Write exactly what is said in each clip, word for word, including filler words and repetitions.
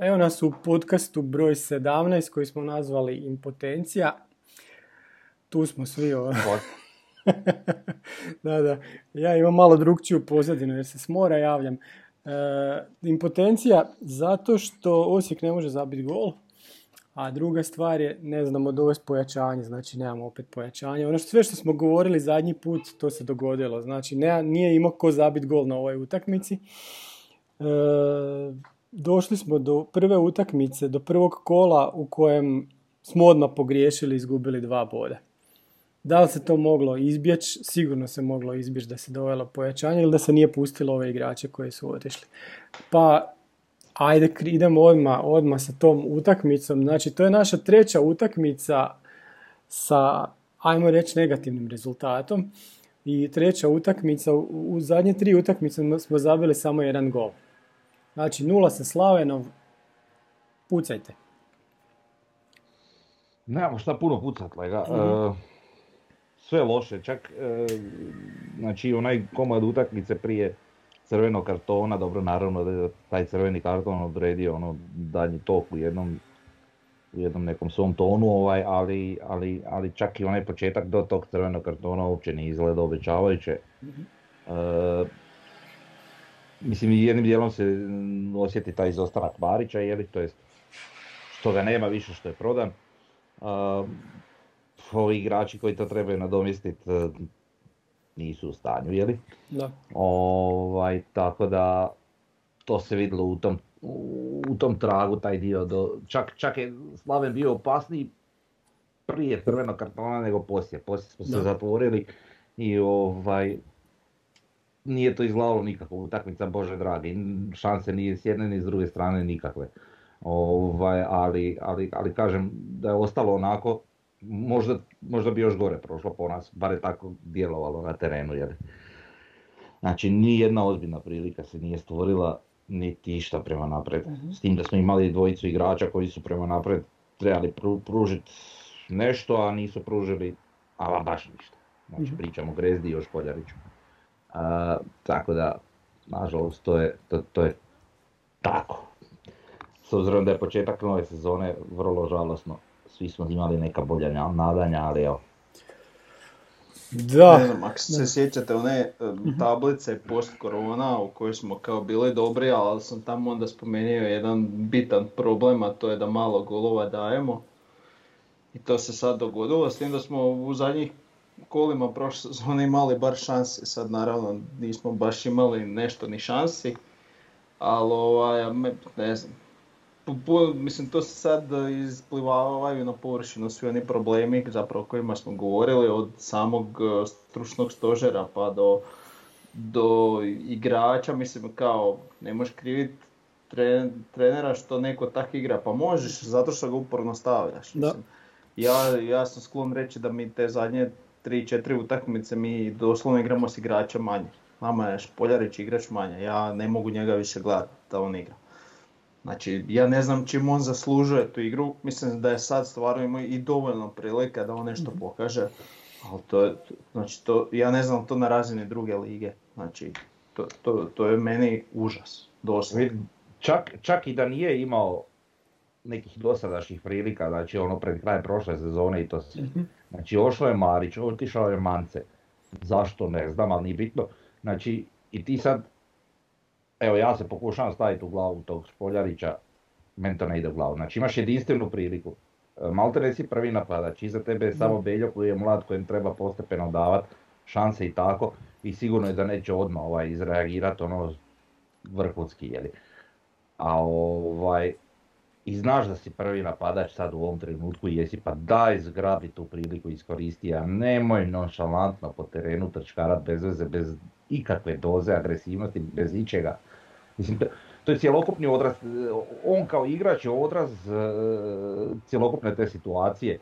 Evo nas u podcastu broj sedamnaest koji smo nazvali Impotencija. Tu smo svi ovo. da, da. Ja imam malo drugčiju pozadinu jer se s mora javljam. E, impotencija zato što Osijek ne može zabiti gol, a druga stvar je ne znamo dovesti pojačanje, znači nemamo opet pojačanje. Ono što, sve što smo govorili zadnji put, to se dogodilo. Znači ne, nije imao ko zabiti gol na ovoj utakmici. E, došli smo do prve utakmice, do prvog kola u kojem smo odmah pogriješili i izgubili dva boda. Da li se to moglo izbjeći? Sigurno se moglo izbjeći da se dovelo pojačanje ili da se nije pustilo ove igrače koji su otišli. Pa, ajde, idemo odmah, odmah sa tom utakmicom. Znači, to je naša treća utakmica sa, ajmo reći, negativnim rezultatom. I treća utakmica, u zadnje tri utakmice smo zabili samo jedan gol. Znači, nula sa Slavenom, pucajte. Nemamo šta puno pucat, lega. Uh-huh. E... Sve loše, čak e, znači onaj komad utakmice prije crvenog kartona, dobro naravno da je taj crveni karton odredio ono daljnji tok u jednom, u jednom nekom svom tonu, ovaj, ali, ali, ali čak i onaj početak do tog crvenog kartona uopće ne izgleda obećavajuće. E, mislim jednim dijelom se osjeti taj izostanak Barića, jeli, to jest što ga nema više što je prodan. E, Ovi igrači koji to trebaju nadomjestiti nisu u stanju, jeli? Da. Ovaj, tako da to se vidjelo u tom, u tom tragu, taj dio. Do, čak, čak je Slaven bio opasniji prije crvenog kartona nego poslije. Poslije smo se da. zatvorili i ovaj, nije to izgledalo nikako. Utakmica, Bože dragi, šanse ni s jedne ni s druge strane nikakve. Ovaj, ali, ali, ali kažem da je ostalo onako. Možda, možda bi još gore prošlo po nas, bar je tako djelovalo na terenu. Jer... Znači, nijedna ozbiljna prilika se nije stvorila, niti išta prema napred. S tim da smo imali dvojicu igrača koji su prema napred trebali pru, pružiti nešto, a nisu pružili, ala baš ništa. Znači, pričamo o Grezdi i o Špoljariću. A, tako da, nažalost, to je, to, to je tako. S obzirom da je početak nove sezone vrlo žalosno. Svi smo imali neka bolja nadanja, ali evo. Da. Ne znam, ako se sjećate one tablice post-korona u kojoj smo kao bili dobri, ali sam tamo onda spomenuo jedan bitan problem, a to je da malo golova dajemo. I to se sad dogodilo, s tim da smo u zadnjih kolima prošle sezone imali bar šanse. Sad naravno nismo baš imali nešto ni šansi, ali ovaj, ne znam. Mislim, to se sad isplivavaju na površinu svi oni problemi zapravo o kojima smo govorili, od samog stručnog stožera pa do, do igrača. Mislim, kao, ne možeš kriviti trenera što neko tak igra, pa možeš zato što ga uporno stavljaš. Mislim, ja, ja sam sklon reći da mi te zadnje tri četiri utakmice mi doslovno igramo s igrača manje. Nama je Špoljarić igrač manje, ja ne mogu njega više gledati da on igra. Znači, ja ne znam čim on zaslužuje tu igru, mislim da je sad stvarno i dovoljno prilika da on nešto pokaže, ali to je, znači to, ja ne znam to na razini druge lige, znači to, to, to je meni užas, doslovno. Čak, čak i da nije imao nekih dosadašnjih prilika, znači ono pred krajem prošle sezone i to se, znači ošao je Marić, otišao je Mance, zašto ne znam, ali nije bitno, znači i ti sad, evo, ja se pokušavam staviti u glavu tog Špoljarića, meni to ne ide u glavu. Znači, imaš jedinstvenu priliku. Maltene si prvi napadač, iza tebe je samo Belio koji je mlad, kojem treba postepeno davati šanse i tako. I sigurno je da neće odmah ovaj, izreagirati ono vrhunski, jeli. A ovaj, i znaš da si prvi napadač sad u ovom trenutku jesi, pa daj zgrabi tu priliku iskoristi, a nemoj nonšalantno po terenu trčkarat bez veze, bez ikakve doze agresivnosti, bez ičega. Mislim, to je cjelokupni odraz, on kao igrač je odraz cjelokupne te situacije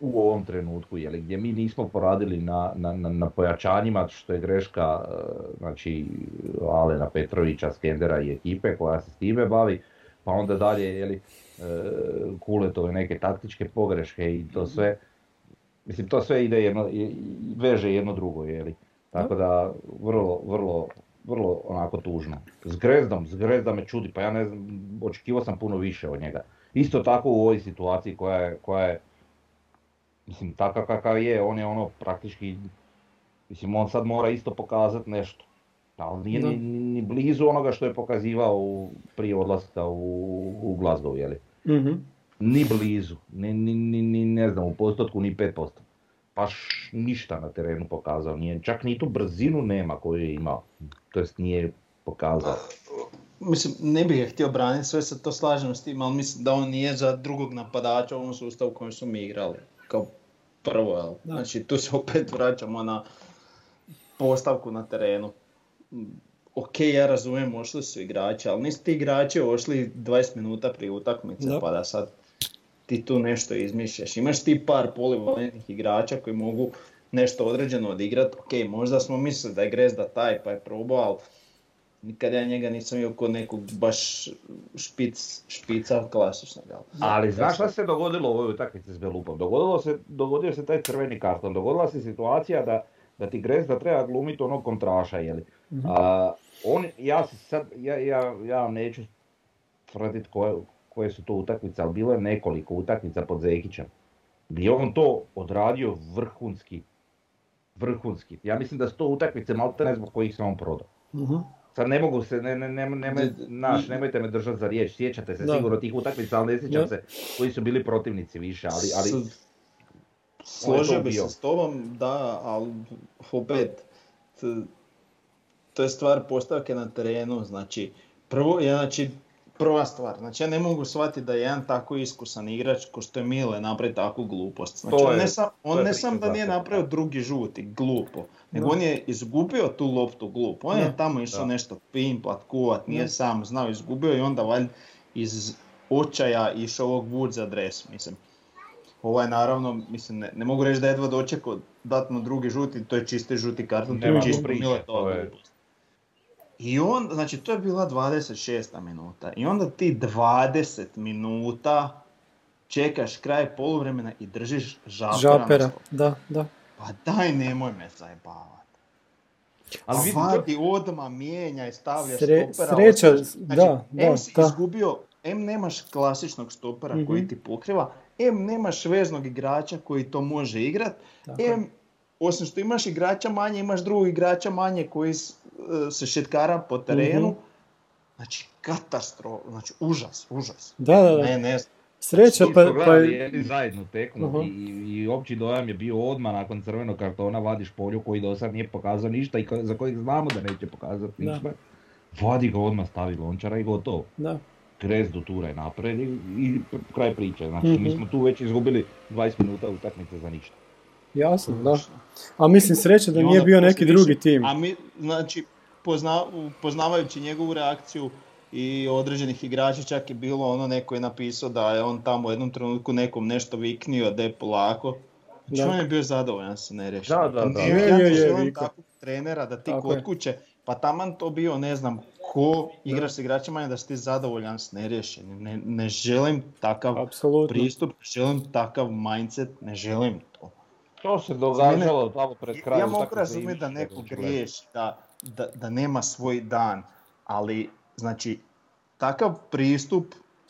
u ovom trenutku, jeli, gdje mi nismo poradili na, na, na pojačanjima, što je greška znači, Alena Petrovića, Skendera i ekipe koja se s time bavi, pa onda dalje jeli, Kuletove neke taktičke pogreške i to sve. Mislim, to sve ide jedno, veže jedno drugo, jeli. Tako da vrlo, vrlo vrlo onako tužno. S Grezdom, s Grezda me čudi, pa ja ne znam, očekivao sam puno više od njega. Isto tako u ovoj situaciji koja je, koja je mislim, takav kakav je, on je ono praktički, mislim, on sad mora isto pokazati nešto. Ali nije ni, ni blizu onoga što je pokazivao prije odlaska u, u Glasgow, je li? Mm-hmm. Ni blizu, ni, ni, ni, ne znam, u postotku ni pet posto. Paš ništa na terenu pokazao, nije, čak ni tu brzinu nema koju je imao, to jest nije pokazao. Mislim, ne bih je htio braniti, sve se to slažem s tim, ali mislim da on nije za drugog napadača u ovom sustavu u kojem su mi igrali, kao prvo, jel? Znači, tu se opet vraćamo na postavku na terenu. Ok, ja razumijem, ošli su igrači, ali nisu ti igrači ošli dvadeset minuta prije utakmice, da. Pa da sad ti tu nešto izmišljaš. Imaš ti par polivalentnih igrača koji mogu nešto određeno odigrati. Ok, možda smo mislili da je Grezda taj pa je probao, ali nikad ja njega nisam bio kod nekog baš špic, špica klasičnog. Ali, ali znaš šta se dogodilo u ovoj utakmici s Belupom? Dogodilo se, dogodio se taj crveni karton, dogodila se situacija da, da ti Grezda treba glumiti onog kontraša, jeli? Mm-hmm. A, on, ja, se sad, ja, ja, ja neću tvrditi koje, koje su to utakmice, ali bilo je nekoliko utakmica pod Zekićem. Gdje on to odradio vrhunski. Vrhunski. Ja mislim da su to utakmice maltene zbog kojih se on prodao. Mm-hmm. Sad ne mogu se, ne, ne, ne, ne, naš, nemojte me držati za riječ, sjećate se da. Sigurno tih utakmica, ali ne sjećam da. Se koji su bili protivnici više, ali... ali složio bi se s tobom, da, ali opet... T... To je stvar postavke na terenu, znači, prvo, ja, znači prva stvar, znači ja ne mogu shvatiti da je jedan tako iskusan igrač ko što je Mile napravi takvu glupost. Znači je, on ne sam, on ne sam da nije napravio drugi žuti, glupo, nego on je izgubio tu loptu glupo, on ne. je tamo išao da. nešto pimplat, kuvat, nije ne. sam znao, izgubio i onda valjda iz očaja išao ovog vuč za dres, mislim. Ovo je naravno, mislim, ne, ne mogu reći da jedva dočekao dat mu drugi žuti, to je čisti žuti karton, to je čisto Mile to glupost. I on, znači to je bila dvadeset šesta minuta i onda ti dvadeset minuta čekaš kraj poluvremena i držiš Žapera. Žapera, da, da. Pa daj nemoj me zajebavati. Ali vidi odmah mijenja i stavljaš Sre, stopera. Sreća, ostaš, znači, da, da. M si da. izgubio, M nemaš klasičnog stopera mm-hmm. koji ti pokriva, M nemaš veznog igrača koji to može igrat, dakle. M osim što imaš igrača manje, imaš drugog igrača manje koji se šetkara po terenu. Mm-hmm. Znači katastrofa, znači užas, užas. Da, da, da. Ne, ne znam. Sreća pa... pa... zajedno tekmo uh-huh. i, i opći dojam je bio odmah nakon crvenog kartona vadiš Polju koji do sad nije pokazao ništa i ko, za kojeg znamo da neće pokazati ništa. Vadi ga odmah, stavi Lončara i gotovo. Da. Grezdu turaj napred i, i kraj priče. Znači mm-hmm. mi smo tu već izgubili dvadeset minuta utakmice za ništa. Jasno, da. A mislim sreća da nije bio neki drugi tim. A mi, znači, pozna, poznavajući njegovu reakciju i određenih igrača, čak je bilo ono, neko je napisao da je on tamo u jednom trenutku nekom nešto viknio, da je polako. Znači on je bio zadovoljan se ne rešio. Da, da, da. Ja je, je, je, želim takvog trenera da ti tako kod kuće, pa taman to bio ne znam ko igraš s igračima manje da si ti zadovoljan s nerješenim. Ne, ne želim takav Absolutno. pristup, želim takav mindset, ne želim to. To se događalo tamo pred krajem. Ja mogu razumjeti da neko griješi, da, da, da nema svoj dan, ali znači takav pristup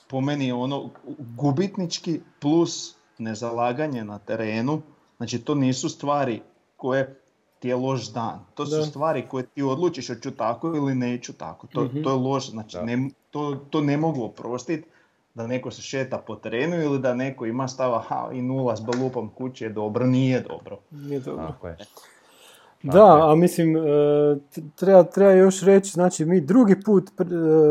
po meni je ono gubitnički plus nezalaganje na terenu, znači to nisu stvari koje ti je loš dan, to su da. stvari koje ti odlučiš hoću tako ili neću tako, to, mm-hmm. to je loš, znači ne, to, to ne mogu oprostiti. Da neko se šeta po terenu ili da neko ima stava ha, i nula s Belupom kući je dobro, nije dobro. Nije dobro. Tako je. Tako da, je. A mislim, treba, treba još reći, znači mi drugi put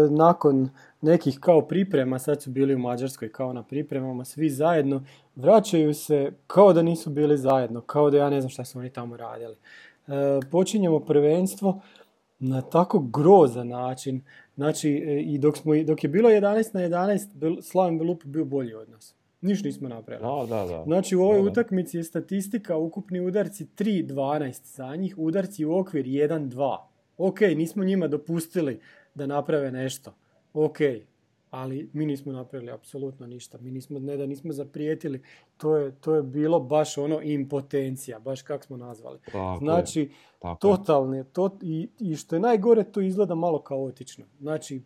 nakon nekih kao priprema, sad su bili u Mađarskoj kao na pripremama, svi zajedno, vraćaju se kao da nisu bili zajedno, kao da ja ne znam šta su oni tamo radili. Počinjemo prvenstvo na tako grozan način. Znači, i dok, smo, dok je bilo jedanaest na jedanaest, Slaven Belupo bio bolji od nas. Niš nismo napravili. Da, da, da. Znači, u ovoj da, da. utakmici je statistika, ukupni udarci tri dvanaest za njih, udarci u okvir jedan dva. Ok, nismo njima dopustili da naprave nešto. Ok, ali mi nismo napravili apsolutno ništa. Mi nismo, ne da nismo zaprijetili, to je, to je bilo baš ono impotencija, baš kako smo nazvali. Tako znači, je, totalne, to, i, i što je najgore, to izgleda malo kaotično. Znači,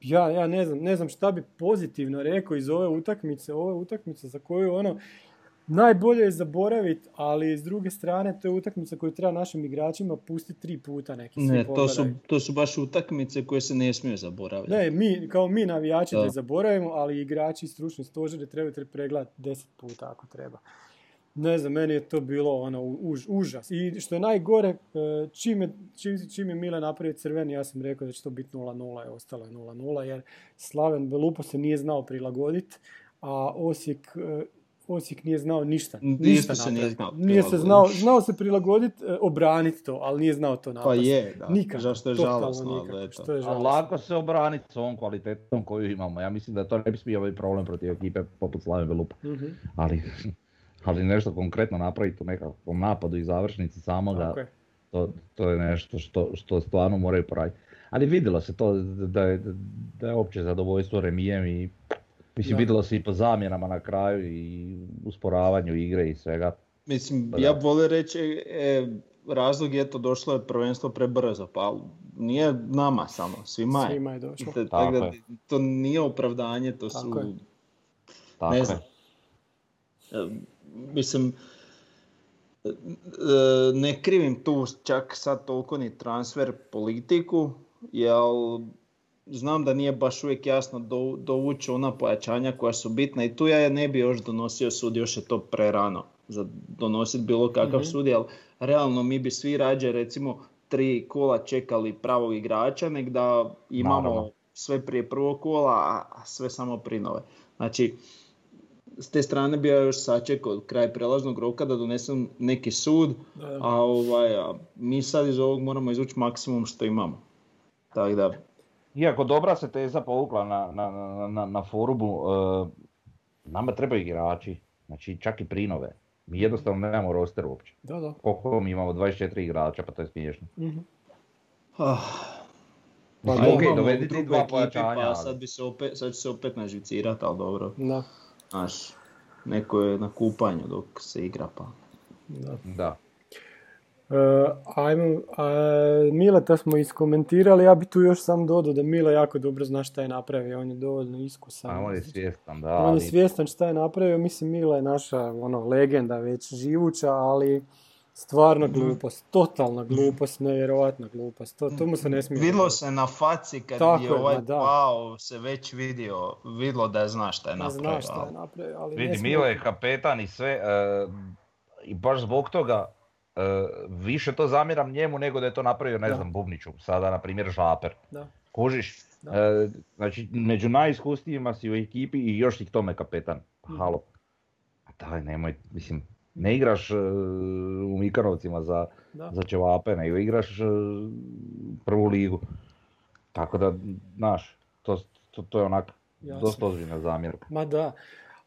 ja, ja ne znam, ne znam šta bi pozitivno rekao iz ove utakmice, ove utakmice za koju ono, najbolje je zaboraviti, ali s druge strane to je utakmica koju treba našim igračima pustiti tri puta neki svi ne, to su, to su baš utakmice koje se ne smiju zaboraviti. Ne, mi, kao mi navijači da zaboravimo, ali igrači i stručni stožeri trebate pregledati deset puta ako treba. Ne znam, meni je to bilo ono, už, užas. I što je najgore, čim je, čim, čim je Mile napravio crveni, ja sam rekao da će to biti nula nula, je ostalo je nula nula, jer Slaven Belupo se nije znao prilagoditi, a Osijek... Osijek nije znao ništa. ništa se nije znao, nije se znao, znao se prilagoditi, obraniti to, ali nije znao to napast. Pa je, da. Nikako, što je žalostno. Ali lako se obraniti s ovom kvalitetom koju imamo. Ja mislim da to ne bi smio ovaj problem protiv ekipe poput Slaven Belupa. Mm-hmm. Ali, ali nešto konkretno napraviti u nekakvom napadu i završnici samoga, okay. to, to je nešto što, što stvarno moraju poraditi. Ali vidjelo se to da je, da je opće zadovoljstvo remijem i... Mislim, da. Vidjelo se i po zamjenama na kraju i usporavanju igre i svega. Mislim, pa ja volim reći, e, razlog je to, došlo je prvenstvo prebrzo, pa nije nama samo, svima je. Svima je došlo. Te, tako da, je. To nije opravdanje, to tako su... Je. Tako ne znam. E, mislim, e, ne krivim tu čak sad toliko ni transfer politiku, jel... Znam da nije baš uvijek jasno do, dovući ona pojačanja koja su bitna i tu ja ne bi još donosio sud, još je to prerano za donositi bilo kakav mm-hmm. sud, ali realno mi bi svi rađe recimo tri kola čekali pravog igrača, nek da imamo Naravno. sve prije prvog kola, a, a sve samo prinove. Znači, s te strane bi ja još sačekao kraj prelaznog roka da donesem neki sud, a, ovaj, a mi sad iz ovog moramo izvući maksimum što imamo. Tako da... Iako dobra se teza povukla na, na, na, na forumu, e, nama trebaju igrači, znači čak i prinove. Mi jednostavno nemamo roster uopće. Da, da. Koliko mi imamo dvadeset četiri igrača, pa to je smiješno. Mm-hmm. Ah. Pa znači, ok, dovediti dva pojačanja. Pa sad bi se opet, sad će se opet naživcirati, ali dobro. Da. Znaš, neko je na kupanju dok se igra, pa... Da. Da. Uh, ajmo, uh, Mile, to smo iskomentirali, ja bi tu još sam dodao da Mile jako dobro zna šta je napravio, on je dovoljno iskusan. A on je svjestan, da. On je svjestan šta je napravio, mislim Mile je naša ono, legenda već živuća, ali stvarno glupost, totalna glupost, nevjerojatna glupost, to, to mu se ne smije. Vidlo se na faci kad Tako je ovaj pao, se već vidio, vidlo da je zna šta je napravio. Zna šta je napravio, ali vidi, ne smije... Mile je kapetan i sve, uh, i baš zbog toga, Uh, više to zamjeram njemu nego da je to napravio, ne da. znam, Bubniću, sada na primjer Žaper. Da. Kužiš? Da. Uh, znači, među najiskusnijima si u ekipi i još si k tome kapetan. Mm. Halo. A daj, nemoj, mislim, ne igraš uh, u Mikanovcima za, za ćevape, nego igraš uh, prvu ligu. Tako da, znaš, to, to, to je onak Jasne. dosta ozbiljna zamjerka. Ma da.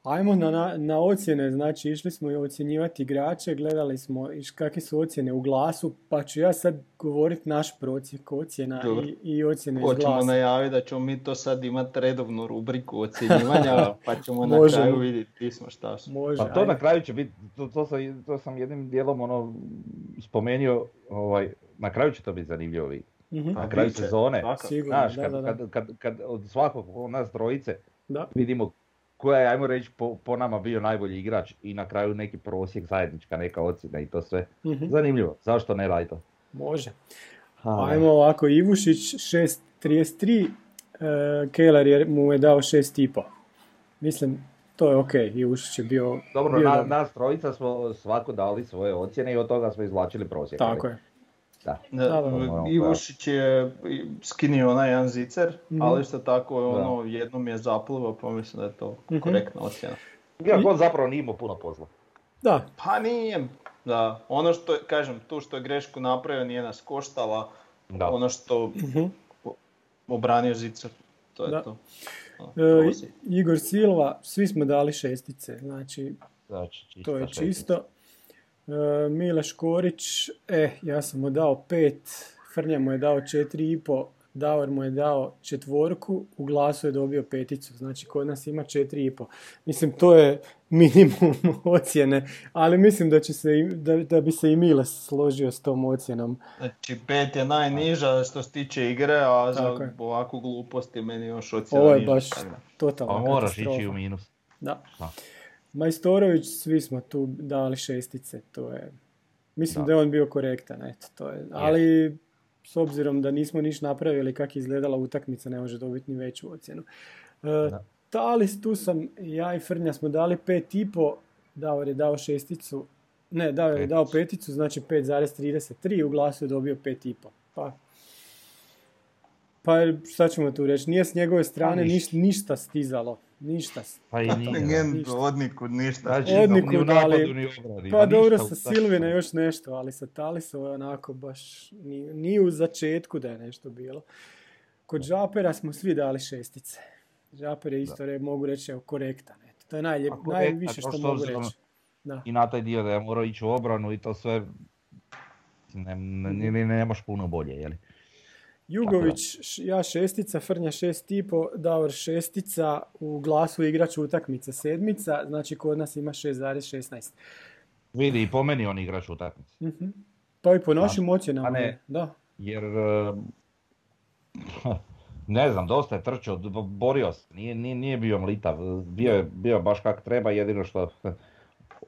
Ajmo na, na, na ocjene, znači išli smo i ocjenjivati igrače, gledali smo kakve su ocjene u glasu, pa ću ja sad govoriti naš procjek ocjena i, i ocjene iz glasa. Hoćemo najaviti da ćemo mi to sad imati redovnu rubriku ocjenjivanja, pa ćemo na kraju vidjeti ti smo šta su. Može, pa to ajde. Na kraju će biti, to, to, sam, to sam jednim dijelom ono spomenuo, ovaj, na kraju će to biti zanimljivo vidjeti. Mm-hmm. Na kraju sezone, znaš, kad, kad, kad, kad od svakog od nas trojice da. vidimo koja je, ajmo reći, po, po nama bio najbolji igrač i na kraju neki prosjek, zajednička neka ocjena i to sve. Mm-hmm. Zanimljivo, zašto ne raditi to? Može. Ha. Ajmo ovako, Ivušić šest trideset tri, uh, Kejlar je, mu je dao šest i pol. Mislim, to je okej, okay. Ivušić je bio... Dobro, bio na, nas trojica smo svako dali svoje ocjene i od toga smo izvlačili prosjek. Tako je. Da. Da, da. Ivušić je skinio onaj jedan zicer, mm-hmm. ali što tako je ono, jednom je zaplivao, pa mislim da je to mm-hmm. korektna ocjena. Iako on zapravo nije imao puno posla. Da. Pa nije. Da. Ono što, kažem, tu što je grešku napravio nije nas koštala, da. ono što mm-hmm. obranio zicer, to je da. to. E, Igor Silva, svi smo dali šestice, znači, znači čista to je šestice. Čisto. Uh, Mile Škorić, eh, ja sam mu dao pet, Frnja mu je dao četiri i pol, Davor mu je dao četvorku, u Glasu je dobio peticu, znači kod nas ima četiri i po. Mislim, to je minimum ocjene, ali mislim da, će se, da, da bi se i Mile složio s tom ocjenom. Znači, pet je najniža što se tiče igre, a za ovakvu gluposti meni još ocjena niža. Ovo je baš totalna katastrofa. A moraš ići u minus. Da. Da. Majstorović, svi smo tu dali šestice, to je... Mislim da, da je on bio korektan, eto, to je... Ali... S obzirom da nismo niš napravili kako je izgledala utakmica, ne može dobiti ni veću ocjenu. E, Talis, tu sam, ja i Frnja smo dali pet i po, Davor je dao šesticu, ne, Davor je dao peticu, znači pet zarez trideset tri, u Glasu je dobio pet i po. Pa, pa šta ćemo tu reći, nije s njegove strane pa ništa. Niš, ništa stizalo. Ništa. Pa i nije. Odnikud ništa. Odnikud, ali... Pa dobro, sa Silvina još nešto, ali sa Talisom je onako baš... Ni, ni u začetku da je nešto bilo. Kod Žapera smo svi dali šestice. Žaper je isto, re, mogu reći, korektan. Eto, to je najljep, korektan, najviše što, što mogu reći. Da. I na taj dio da je morao ići u obranu i to sve... Ne, ne, ne, ne moš puno bolje, jeli? Jugović, ja šestica, Frnja šest i po, Davor šestica, u Glasu igrač utakmice sedmica, znači kod nas ima šest zarez šesnaest. Vidi, i po meni on igrač utakmice. Uh-huh. Pa i po našim ocjenama. Ne, da. Jer, ne znam, dosta je trčao, borio se, nije, nije, nije bio mlitav, bio je bio baš kak treba, jedino što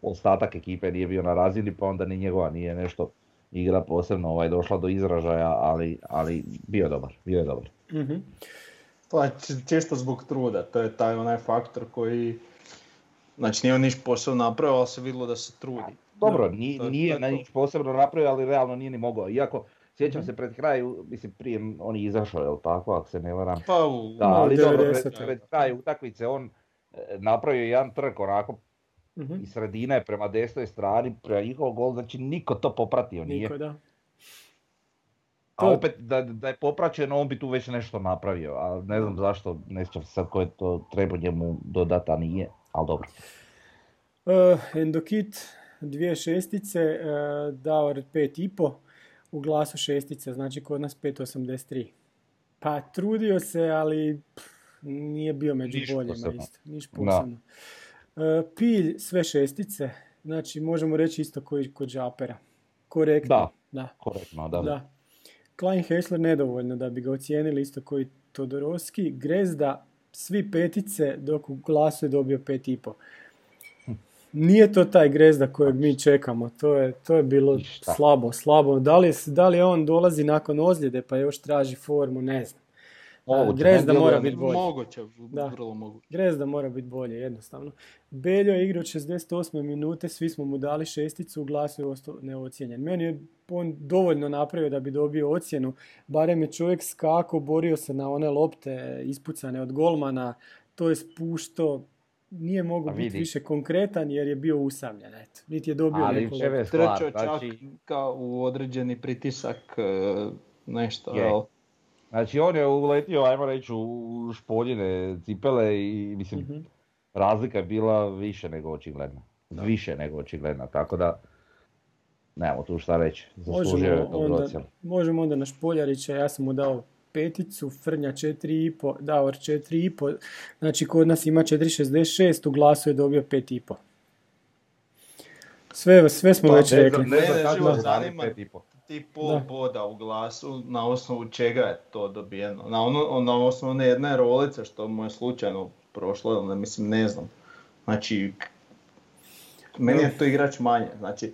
ostatak ekipe nije bio na razini, pa onda ni njegova nije nešto... Igra posebno ovaj, došla do izražaja, ali, ali bio dobar, bio je dobar. Mm-hmm. Pa često zbog truda, to je taj onaj faktor koji, znači nije on niš posebno napravio, ali se vidjelo da se trudi. Dobro, nije, to, nije to to. niš posebno napravio, ali realno nije ni mogao. Iako, sjećam mm-hmm. se pred kraj, mislim prije on je izašao, je li tako, ako se ne varam. Pa u, da, ali u dobro, pred, pred kraj utakmice on napravio jedan trk onako, mm-hmm. i sredina je prema desnoj strani, prema njihov gol, znači niko to popratio nije. Niko, da. A opet, da, da je popraćeno, on bi tu već nešto napravio, ali ne znam zašto, ne sjećam se sad ko je to trebao njemu dodati, a nije, ali dobro. Uh, Endokit, dvije šestice, uh, Davor pet i po, u Glasu šestice, znači kod nas pet osamdeset tri. Pa trudio se, ali pff, nije bio među niš boljima posebno. Isto, niš posebno. Da. Pilj, sve šestice, znači možemo reći isto koji kod Žapera. Korektno. Da, da. Korektno, da. da. Klein Hessler nedovoljno da bi ga ocijenili isto koji Todorovski. Grezda, svi petice, dok u Glasu je dobio pet i po. Nije to taj Grezda kojeg mi čekamo, to je, to je bilo Šta? slabo, slabo. Da li, da li on dolazi nakon ozljede pa još traži formu, ne znam. O, Grezda mora biti bolje. Moguće, vrlo moguće. Grezda mora biti bolje, jednostavno. Belio je igrao šezdeset osme minute, svi smo mu dali šesticu, u Glasu je ostao neocijenjen. Meni je on dovoljno napravio da bi dobio ocjenu, barem je čovjek skako, borio se na one lopte ispucane od golmana, to je spušto, nije mogao biti više konkretan jer je bio usamljen, eto. Niti je dobio ali neko lopte. Trećo čak kao u određeni pritisak, nešto, jel? Znači on je uletio, ajmo reći, u špoljine cipele i mislim, mm-hmm. razlika je bila više nego očigledna. Da. Više nego očigledna, tako da nemamo tu šta reći. Zaslužio je to brocel. Možemo onda na Špoljarića, ja sam mu dao peticu, Frnja četiri i po, Davor četiri i po, znači kod nas ima četiri šezdeset šest, u Glasu je dobio pet i po. Sve, sve smo pa, već ne rekli. Ne, ne, živo zanima. Ti pol da. boda u Glasu, na osnovu čega je to dobijeno? Na, ono, na osnovu ne jedne rolice, što mu je slučajno prošlo, ne, mislim, ne znam. Znači, meni je to igrač manje. Znači,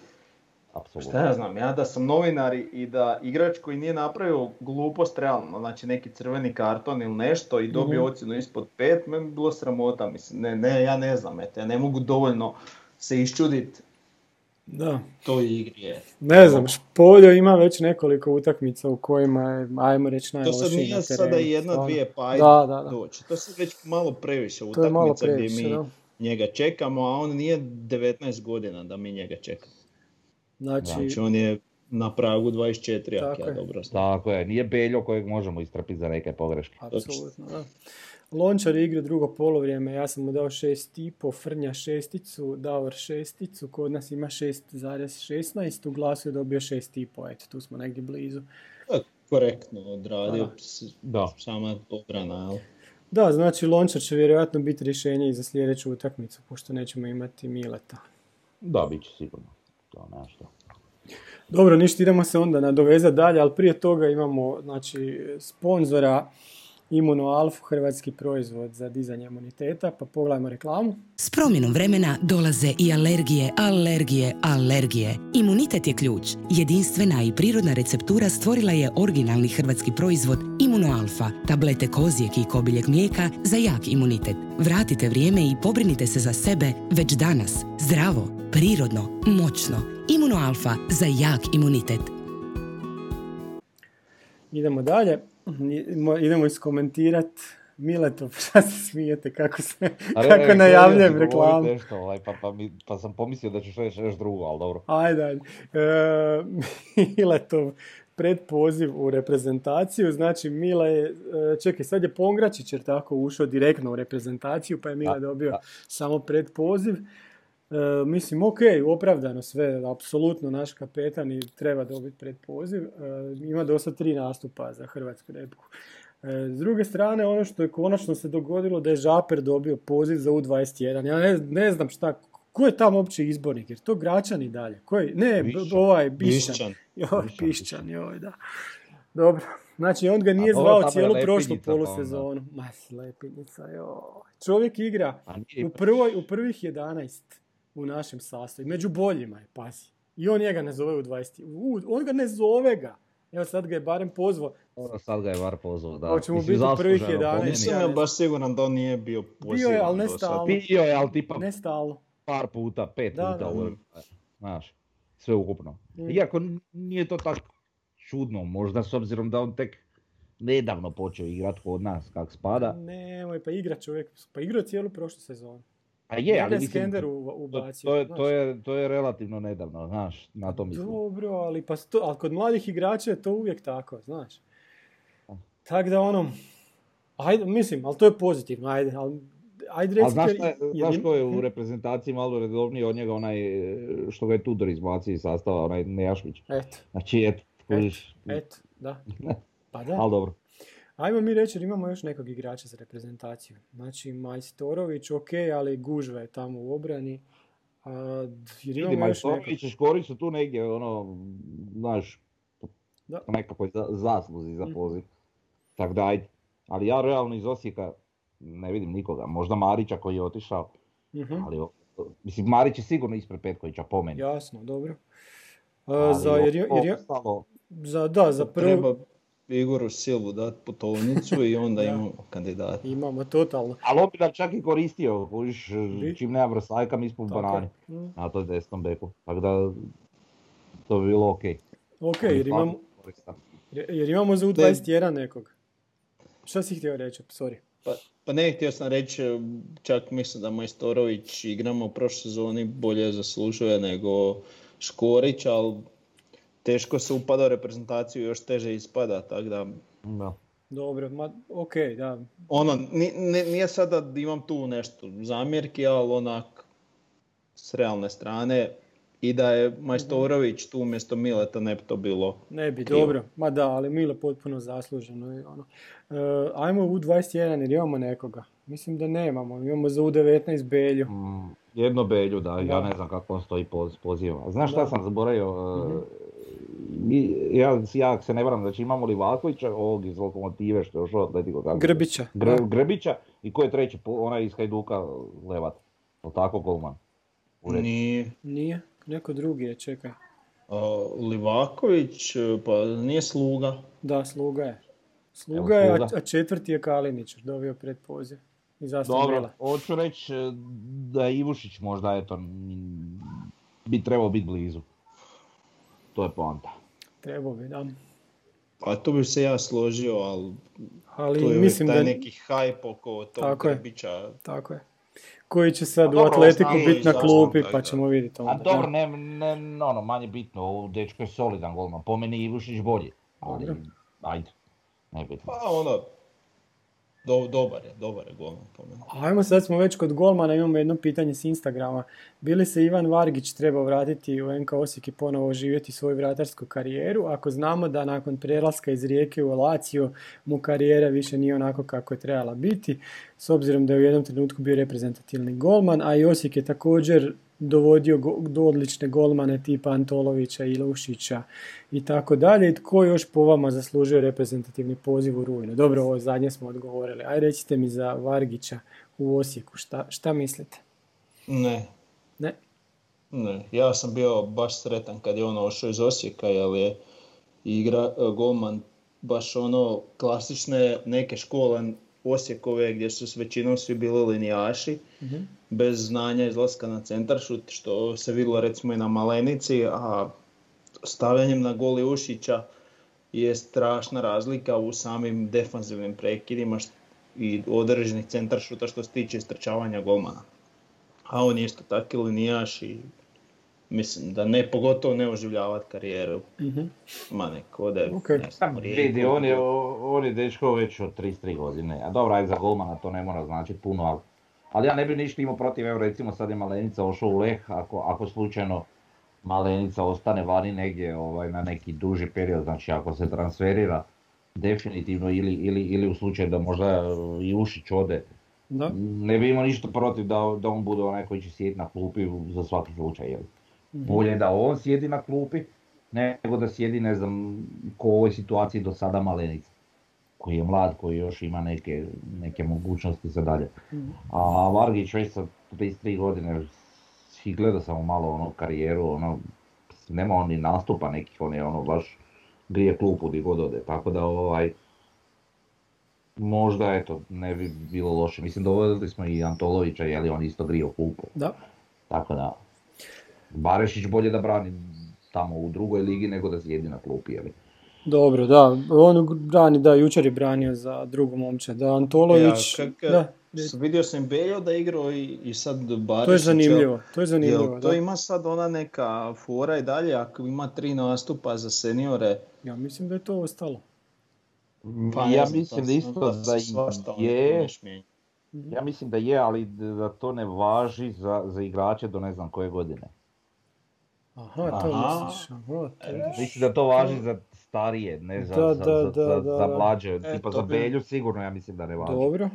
Absolutno. šta ja znam, ja da sam novinar i da igrač koji nije napravio glupost realno, znači neki crveni karton ili nešto i dobio mm-hmm. ocjenu ispod pet, meni bilo sramota, mislim, ne, ne, ja ne znam, eto, ja ne mogu dovoljno se iščuditi. Da. To igre. Ne znam, Špoljo ima već nekoliko utakmica u kojima je, ajmo reći, najlošiji na terenu. To sad nije sada jedna, dvije, pa ajde doći. To sad već malo previše utakmica gdje mi da. njega čekamo, a on nije devetnaest godina da mi njega čekamo. Znači, znači on je na pragu dvadeset četiri, ako ja dobro znam. Tako je, nije Beljo kojeg možemo istrpiti za neke pogreške. Apsolutno, da. Lončar igra drugo polovrijeme, ja sam mu dao šest i po, Frnja šesticu, Davor šesticu, kod nas ima šest zarez šesnaest, u Glasu je dobio šest i po, eto, tu smo negdje blizu. korektno odradio sama obrana. Ali... Da, znači Lončar će vjerojatno biti rješenje i za sljedeću utakmicu, pošto nećemo imati Mileta. Da, bit će sigurno. To nešto. Dobro, ništa, idemo se onda nadovezati dalje, ali prije toga imamo, znači, sponzora Imunoalfu, hrvatski proizvod za dizanje imuniteta, pa pogledajmo reklamu. S promjenom vremena dolaze i alergije, alergije, alergije. Imunitet je ključ. Jedinstvena i prirodna receptura stvorila je originalni hrvatski proizvod Imunoalfa, tablete kozijeg i kobiljeg mlijeka za jak imunitet. Vratite vrijeme i pobrinite se za sebe već danas. Zdravo, prirodno, moćno. Imunoalfa za jak imunitet. Idemo dalje. Idemo iskomentirati. Miletov, šta se smijete, kako, se, kako najavljujem reklamu. Ovaj, pa, pa, pa sam pomislio da ćeš reći nešto drugo, ali dobro. Ajde, ajde. E, Miletov predpoziv u reprezentaciju, znači Mila je, čekaj, sad je Pongračić jer tako ušao direktno u reprezentaciju, pa je Mila a, dobio a. samo predpoziv. E, mislim, ok, opravdano sve, apsolutno naš kapetan i treba dobiti predpoziv. E, ima dosta tri nastupa za hrvatsku repu. E, s druge strane, ono što je konačno se dogodilo da je Žaper dobio poziv za U dvadeset jedan. Ja ne, ne znam šta, ko je tamo uopće izbornik, jer to Gračani dalje. Koji, ne, Bišćan. ovaj Bišćan. Joj, Bišćan, joj, da. Dobro, znači on ga nije zvao cijelu prošlu polusezonu. Ma, Lepinjica, joj. Čovjek igra u, prvoj, u prvih jedanaest. U našem sastavu. Među boljima je, pazi. I on njega ne zove u dvadeset. U, on ga ne zove ga. Evo sad ga je barem pozvao. Evo sad ga je barem pozvao, da. Hoćemo biti u prvih jedanaest. Nisam ja baš siguran da on nije bio pozivan. Bio je, ali ne stalno. Bio je, ali tipa ne stalo. Par puta, pet da, puta. Da, da. Znaš, sve ukupno. Mm. Iako nije to tako čudno, možda s obzirom da on tek nedavno počeo igrati kod nas, kak spada. Nemoj, pa igra čovjek. Pa igrao cijelu prošlu sezonu. A je, ali mislim, Skender ubacio, to, je, to, je, to je relativno nedavno, znaš, na to mislim. Dobro, ali, pa sto, ali kod mladih igrača je to uvijek tako, znaš. Tako da ono, ajde, mislim, ali to je pozitivno, ajde. Ali, ajde recite, ali znaš, šta, znaš ko je u reprezentaciji malo redovniji od njega, onaj što ga je Tudor izbacio iz sastava, onaj Nejašvić. Eto. Znači, eto. Eto, et, da. Pa da. Ali dobro. Ajmo mi reći, imamo još nekog igrača za reprezentaciju. Znači, Majstorović, ok, ali gužva je tamo u obrani. A, jer imamo Idi, još Majstorović i Škorić su tu negdje, ono, znaš, da. Nekako zasluzi za poziv. Mm. Tako da, ajde. Ali ja realno iz Osijeka ne vidim nikoga. Možda Marića koji je otišao. Mm-hmm. Ali, mislim, Marić je sigurno ispred Petkovića, po meni. Jasno, dobro. A, za, jer, jer, jer, za, da, za prvo... Igoru Silvu dati putovnicu i onda imamo kandidata. Imamo, totalno. Ali on bi da čak i koristio, kojiš, čim nema vrsajka, mi smo u banani. Mm. Na to desnom beku. Tako da, to bi bilo okej. Okay. Okej, okay, jer, imam, jer imamo za U dvadeset jedan nekog. Šta si htio reći? Sorry. Pa, pa ne, htio sam reći, čak mislim da Majstorović igramo u prošloj sezoni bolje zaslužuje nego Škorić, ali... Teško se upada u reprezentaciju, još teže ispada, tako da... da. Dobro, ma, okej, okay, da. Ono, nije, nije sada da imam tu nešto zamjerki, ali onak, s realne strane, i da je Majstorović tu umjesto Mileta ne bi to bilo. Ne bi, krivo. Dobro, ma da, ali Mile potpuno zasluženo. Ono. E, ajmo u U dvadeset jedan jer imamo nekoga. Mislim da nemamo, imamo za U devetnaest Belju. Mm, jedno Belju, da, da, ja ne znam kako on stoji poz, poziva. Znaš šta da. sam zaboravio? Mm-hmm. Mi, ja, ja se ne varam, znači imamo li Vakovića, ovog iz Lokomotive što je ošao Atletico. Grbića. Gr, Grbića i ko je treći, onaj iz Hajduka, Levat. O tako, golman? Nije. Nije, neko drugi je, čekaj. Uh, Livaković, pa nije Sluga. Da, Sluga je. Sluga je, a, a četvrti je Kalinić, dobio predpoziv. Dobro, hoću reći da Ivušić možda, eto, bi trebao biti blizu. To je poanta. Trebao bi, da. Pa tu bi se ja složio, ali, ali tu je mislim taj da... neki hype oko tog Grbića. Tako je. Koji će sad dobro, u Atletiku biti na klupi, pa ćemo vidjeti onda. A dobro, ne, ne, no, no, manje bitno, ovo dečko je solidan golman. Po meni Ivušić bolji. Ali, ajde, ne bitno. Pa ono, Do, dobar je, dobar je golman po meni. Ajmo, sad smo već kod golmana, imamo jedno pitanje s Instagrama. Bi li se Ivan Vargić trebao vratiti u en ka Osijek i ponovo živjeti svoju vratarsku karijeru, ako znamo da nakon prelaska iz Rijeke u Lazio mu karijera više nije onako kako je trebala biti, s obzirom da je u jednom trenutku bio reprezentativni golman, a i Osijek je također dovodio go, do odlične golmane tipa Antolovića, Ivušića i tako dalje. Tko još po vama zaslužio reprezentativni poziv u rujnu? Dobro, ovo zadnje smo odgovorili. Aj, recite mi za Vargića u Osijeku. Šta, šta mislite? Ne. Ne? Ne. Ja sam bio baš sretan kad je on ošao iz Osijeka, jer je igra golman baš ono klasične neke škole Osijekove gdje su s većinom svi bili linijaši, mm-hmm. bez znanja izlaska na centaršut, što se vidilo recimo i na Malenici, a stavljanjem na gol Ivušića je strašna razlika u samim defanzivnim prekidima i određenih centaršuta što se tiče istrčavanja golmana. A on je isto tako linijaš i mislim da ne, pogotovo ne oživljavati karijeru. Mm-hmm. Ma neko da je... Okay. Vidi, on je, on je dečko već od trideset tri godine. A dobro, aj za golmana to ne mora značiti puno, ali, ali ja ne bi ništa imao protiv. Evo recimo sad je Malenica ošao u Leh, ako, ako slučajno Malenica ostane vani negdje ovaj, na neki duži period, znači ako se transferira definitivno ili, ili, ili u slučaju da možda Ivušić ode. Da. Ne bi imao ništa protiv da, da on bude onaj koji će sjediti na klupi za svaki slučaj, jel? Bolje da on sjedi na klupi, nego da sjedi, ne znam, ko u ovoj situaciji do sada Malenica, koji je mlad, koji još ima neke, neke mogućnosti za dalje. A Vargić već sa trideset tri godine, gledao sam malo ono karijeru, ono, nema on ni nastupa nekih, on je ono baš grije klupu gdje god ode, tako da ovaj, možda eto, ne bi bilo loše. Mislim, dovodili smo i Antolovića, je li on isto grije klupu, da. Tako da... Barešić bolje da brani tamo u drugoj ligi nego da sjedi na klupi, jel? Dobro, da, on brani, da, jučer je branio za drugu momče, da, Antolović... Ja, kak, da, vidio sam Belio da igrao i, i sad Barić... To je zanimljivo, to je zanimljivo, jel, to da. Ima sad ona neka fora i dalje, ako ima tri nastupa za seniore... Ja mislim da je to ostalo. Pa, ja mislim da isto da je... Ja mislim da je, ali da to ne važi za, za igrače do ne znam koje godine. Aha, to misliš. Mislim da to važi za starije, ne za, da, za, da, za, da, da, za mlađe. E, tipa za Belju bi... sigurno ja mislim da ne važi. Dobro,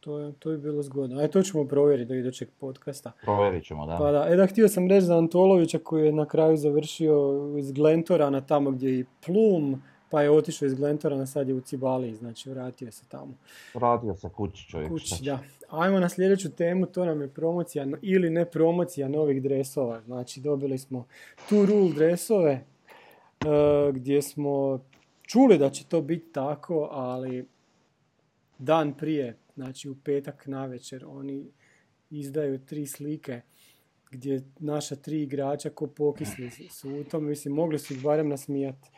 to je, to je bilo zgodno. E, to ćemo provjeriti do idućeg podcasta. Provjerit ćemo, da. Pa da. E da, htio sam reći za Antolovića koji je na kraju završio iz Glentora na tamo gdje je i Plum, pa je otišao iz Glentora, na sad je u Cibaliji, znači vratio se tamo. Vratio se kući čovjek. Kući, da. Ajmo na sljedeću temu, to nam je promocija ili ne promocija novih dresova. Znači dobili smo Turul dresove uh, gdje smo čuli da će to biti tako, ali dan prije, znači u petak navečer, oni izdaju tri slike gdje naša tri igrača ko pokisli su u tom. Mislim, mogli su ih barem nasmijati.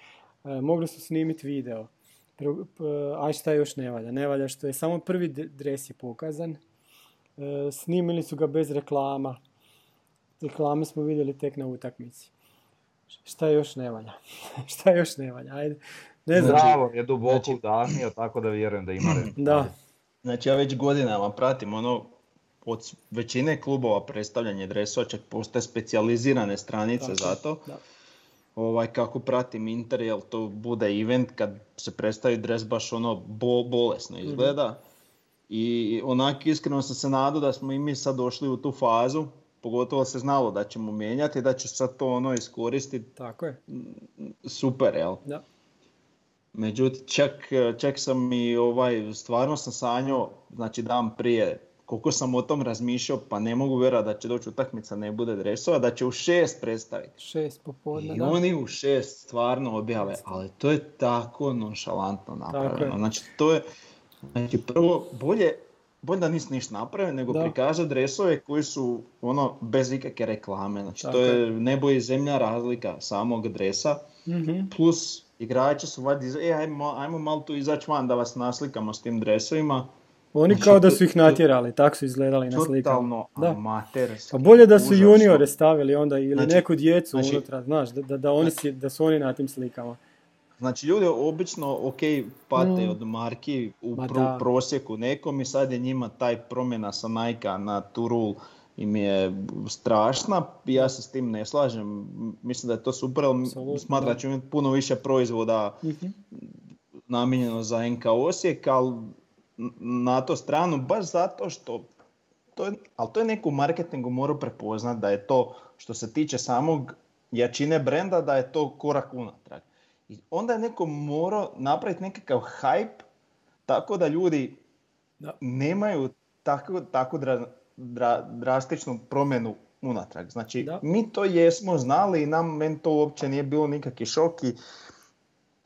E, mogli su snimiti video, Pro, p, a šta još ne valja? Ne valja što je samo prvi d- dres je pokazan, e, snimili su ga bez reklama, reklame smo vidjeli tek na utakmici. Šta još ne valja? šta još ne valja? Ajde. Ne znam. Bravo, je duboko znači, udahnio, tako da vjerujem da ima reklame. Da. Znači ja već godinama pratim ono, od većine klubova predstavljanje dresova, čak postoje specijalizirane stranice tako, za to. Da. Ovaj, kako pratim Inter, jel to bude event kad se predstavi dres baš ono bo, bolesno izgleda. Mm-hmm. I onako iskreno sam se nadao da smo i mi sad došli u tu fazu, pogotovo se znalo da ćemo mijenjati, da će sad to ono iskoristiti. Tako je. Super, jel? Da. Međutim, čak, čak sam i ovaj, stvarno sam sanjao, znači dan prije, koliko sam o tom razmišljao, pa ne mogu vjerati da će doći utakmica, ne bude dresova, da će u šest predstaviti. Šest popodne, i oni u šest stvarno objave, ali to je tako nonšalantno napravljeno. Znači, to je, znači prvo, bolje, bolje da nisi ništa napravio, nego da. Prikaže dresove koji su ono bez ikakve reklame. Znači, tako. To je nebo i zemlja razlika samog dresa, mm-hmm. plus igrači su vadi, e, ajmo, ajmo malo tu izaći van da vas naslikamo s tim dresovima. Oni znači, kao da su ih natjerali, tako su izgledali na slikama. Totalno amaterski. Pa bolje da su juniore stavili onda ili znači, neku djecu znači, unutra, znaš, da, da, da, oni, da su oni na tim slikama. Znači, ljudi obično ok, pate mm. od marki u pr- prosjeku nekom i sad je njima taj promjena sa Nike na Turul im je strašna. Ja se s tim ne slažem. Mislim da je to super, ali smatram da ću imati puno više proizvoda mm-hmm. namijenjeno za en ka Osijek, ali na to stranu, baš zato što to je, ali to je neko u marketingu morao prepoznati da je to, što se tiče samog jačine brenda, da je to korak unatrag. I onda je neko morao napraviti nekakav hype tako da ljudi da. nemaju tako, tako dra, dra, drastičnu promjenu unatrag. Znači, da. mi to jesmo znali i nam men to uopće nije bilo nikakvi šok i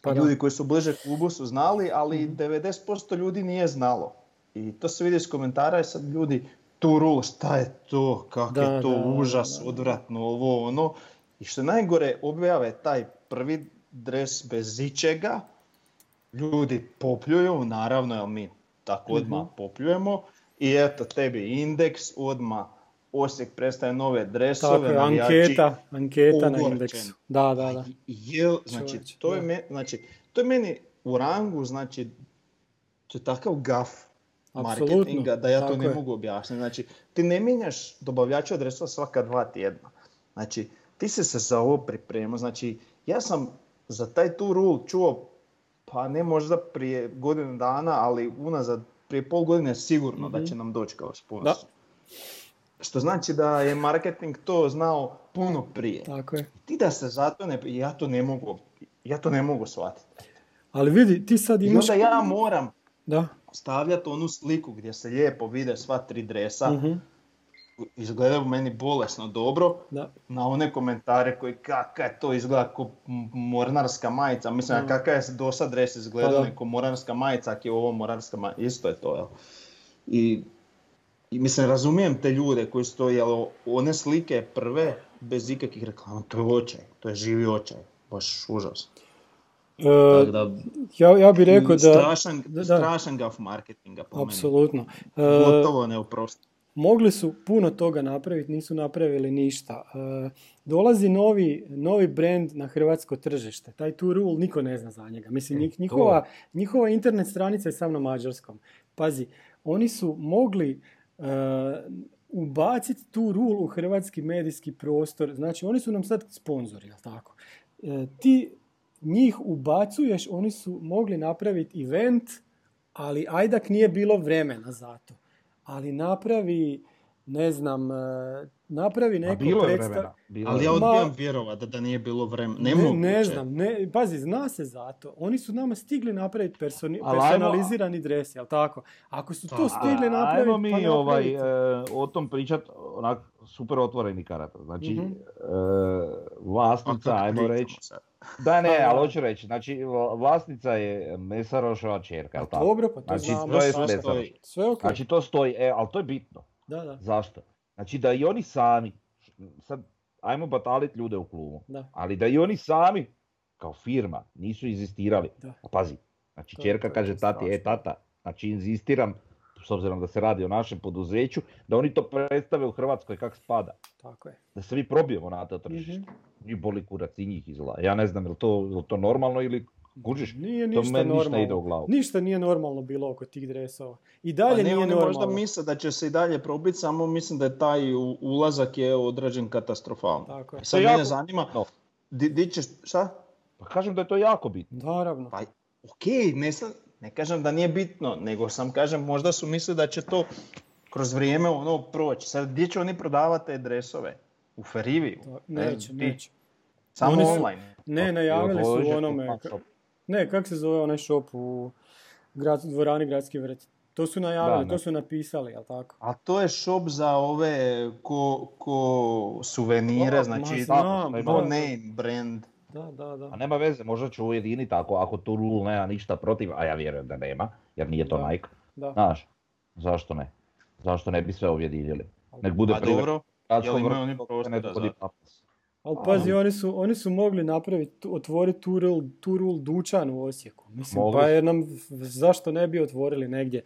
pa ljudi koji su bliže klubu su znali, ali mm. devedeset posto ljudi nije znalo. I to se vidi iz komentara i sad ljudi, Turul, šta je to, kak da, je to da, užas, da, da. odvratno, ovo, ono. I što najgore, objave taj prvi dres bez ičega, ljudi popljuju, naravno, jer mi tako odmah mm-hmm. popljujemo, i eto tebi indeks, odmah Osijek prestaje nove dresove. Tako, anketa, anketa na indeksu. Da, da, da. Je, znači, to je me, znači, to je meni u rangu, znači, to je takav gaf Absolutno. marketinga da ja tako to ne je. mogu objasniti. Znači, ti ne mijenjaš dobavljača dresova svaka dva tjedna. Znači, ti si se za ovo pripremio. Znači, ja sam za taj Turul čuo, pa ne možda prije godinu dana, ali unazad prije pol godine sigurno mm-hmm. da će nam doći kao sponsor. Što znači da je marketing to znao puno prije. Tako je. Ti da se zato ne... Ja to ne mogu, ja to ne mogu shvatiti. Ali vidi, ti sad imaš... I onda ja moram da. stavljati onu sliku gdje se lijepo vide sva tri dresa. Mm-hmm. Izgledaju meni bolesno dobro. Da. Na one komentare koji kakva je to izgleda kao mornarska majica. Mislim, mm. kakva je do sad dres izgledala kao mornarska majica, ako je ovo mornarska majica. Isto je to, jel? I... I mislim, razumijem te ljude koji stojalo one slike prve bez ikakvih reklama. To je očaj, to je živi očaj, baš užas. E, da, ja, ja bih rekao da... Strašan, da, strašan gaf marketinga po apsolutno. meni. Apsolutno. Gotovo neoprosti. E, mogli su puno toga napraviti, nisu napravili ništa. E, dolazi novi, novi brand na hrvatsko tržište. Taj Turul niko ne zna za njega. Mislim, e, njihova, njihova internet stranica je sam na mađarskom. Pazi, oni su mogli... Uh, ubaciti Turul u hrvatski medijski prostor. Znači, oni su nam sad sponzori, jel tako? E, ti njih ubacuješ, oni su mogli napraviti event, ali ajdak nije bilo vremena za to. Ali napravi, ne znam, napravi neko predstav... Ali ja odbijam vjerovat da, da nije bilo vremena. Ne, ne, ne znam, ne, pazi, zna se za to. Oni su nama stigli napraviti personi, personalizirani dres, jel tako? Ako su to stigli napraviti... Ajmo mi pa napraviti... Ovaj, e, o tom pričat onak super otvoreni karata. Znači, mm-hmm. e, vlasnica, ajmo reći... Da, ne, ali hoću reći, znači, vlasnica je Mesarošova čerka, jel tako? Dobro, pa to znači, znamo. To je sve stoji. Sve okay. Znači, to stoji, e, ali to je bitno. Da, da. Zašto? Znači da i oni sami, sad ajmo bataliti ljude u klubu, da. ali da i oni sami kao firma nisu inzistirali. A pazi, znači to, čerka to kaže tati, e tata, znači inzistiram, s obzirom da se radi o našem poduzeću, da oni to predstave u Hrvatskoj kako spada. Tako je. Da se mi probijemo na to tržište. Mm-hmm. Ni boli kurac i njih izla. Ja ne znam je li to, je li to normalno ili... Kužiš, nije ništa, to meni ništa ide u glavu. Ništa nije normalno bilo oko tih dresova. I dalje ne, nije normalno. Možda misle da će se i dalje probiti, samo mislim da je taj ulazak je odrađen katastrofalno. Tako je. Sad mene jako... zanima, no. di, di ćeš, šta? Pa kažem da je to jako bitno. Naravno. Pa, okej, okay, ne, ne kažem da nije bitno, nego sam kažem možda su mislili da će to kroz vrijeme ono proći. Sad gdje će oni prodavati te dresove? U Feriviju? To, neće, ne, neće. Samo su, online. Ne, najavili su onome... Ne, kako se zove onaj šop u grad, dvorani Gradski vrt? To su najavili, da, to su napisali, jel tako? A to je šop za ove ko, ko suvenire, o, znači znam, tako, no name, brand. Da, da, da. A nema veze, možda ću ujediniti tako, ako Turul nema ništa protiv, a ja vjerujem da nema, jer nije to da, Nike. Da. Znaš, zašto ne? Zašto ne bi sve ujedinili? Nek bude privredno. A dobro, jel imaju oni prostora za to? Ali pazi, oni su, oni su mogli napraviti, otvoriti Turul, Turul dućan u Osijeku. Mislim, mogli. Pa jer nam, zašto ne bi otvorili negdje?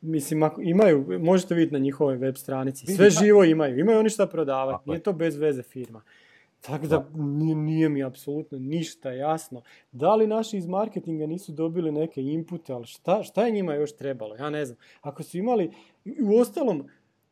Mislim, ako imaju, možete vidjeti na njihovoj web stranici, sve živo imaju, imaju oni šta prodavati, nije to bez veze firma. Tako da nije, nije mi apsolutno ništa jasno. Da li naši iz marketinga nisu dobili neke inpute, ali šta, šta je njima još trebalo? Ja ne znam. Ako su imali, u ostalom,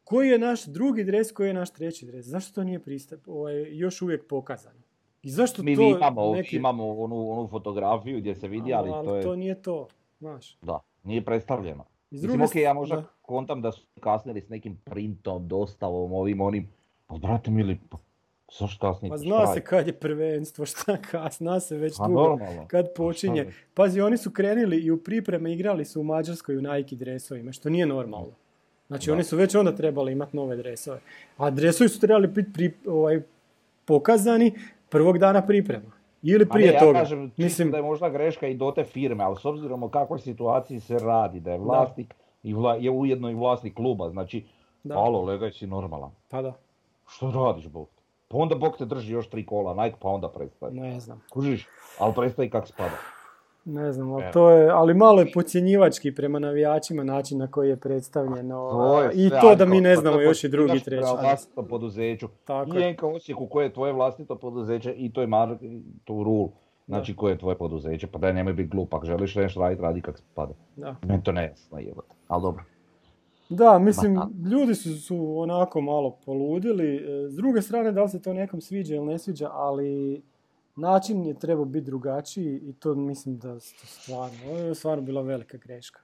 koji je naš drugi dres, koji je naš treći dres? Zašto to nije pristup, ovaj, još uvijek pokazano? I zašto mi to imamo, neki... imamo onu, onu fotografiju gdje se vidi, ali, ali to je... to nije to, znaš. Da, nije predstavljeno. Mislim, okej, okay, ja možda da. kontam da su kasnili s nekim printom, dostavom, ovim, onim... Pa, brate mili, pa... Kasnije, pa zna se kad je prvenstvo, šta kas, zna se već dugo kad počinje. Pazi, oni su krenili i u pripreme igrali su u Mađarskoj u Nike dresovima, što nije normalno. Znači, da. Oni su već onda trebali imati nove dresove. A dresovi su trebali biti pri, ovaj, pokazani prvog dana priprema. Ili prije ne, toga. Ja kažem, mislim da je možda greška i do te firme, ali s obzirom o kakvoj situaciji se radi, da je vlasnik da. I vla, je ujedno i vlasnik kluba, znači, da. Alo, legaj si normalan. Pa da. Što radiš, Bog? Pa onda Bog te drži još tri kola Nike, pa onda prestaje. Ne znam. Kužiš, ali prestaje kako spada. Ne znam, ali, to je, ali malo je podcjenjivački prema navijačima način na koji je predstavljeno. To je i to Anko, da mi ne znamo još i drugi treći. Prema vlastito poduzeću. Tako. I N K Osijeku koje je tvoje vlastito poduzeće i to je Mar- Turul. Znači koje je tvoje poduzeće, pa daj nemoj biti glup. Ako želiš nešto raditi, radi kako spada. Da. Meni to ne jasno jebate, ali dobro. Da, mislim, ljudi su, su onako malo poludili. S druge strane, da li se to nekom sviđa ili ne sviđa, ali način je trebao biti drugačiji i to mislim da to stvarno, je stvarno bila velika greška.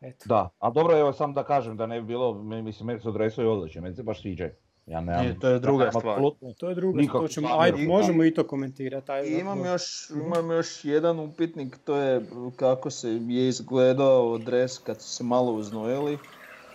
Eto. Da, a dobro, evo sam da kažem da ne bi bilo, mislim, meni se odreso i odliče, meni se baš sviđa. Ja nemam, I, to je druga stvar. To je druga stvar, to ćemo, ajde, možemo i to komentirati. Ajde, imam, još, imam još jedan upitnik, to je kako se je izgledao dres kad su se malo uznojili.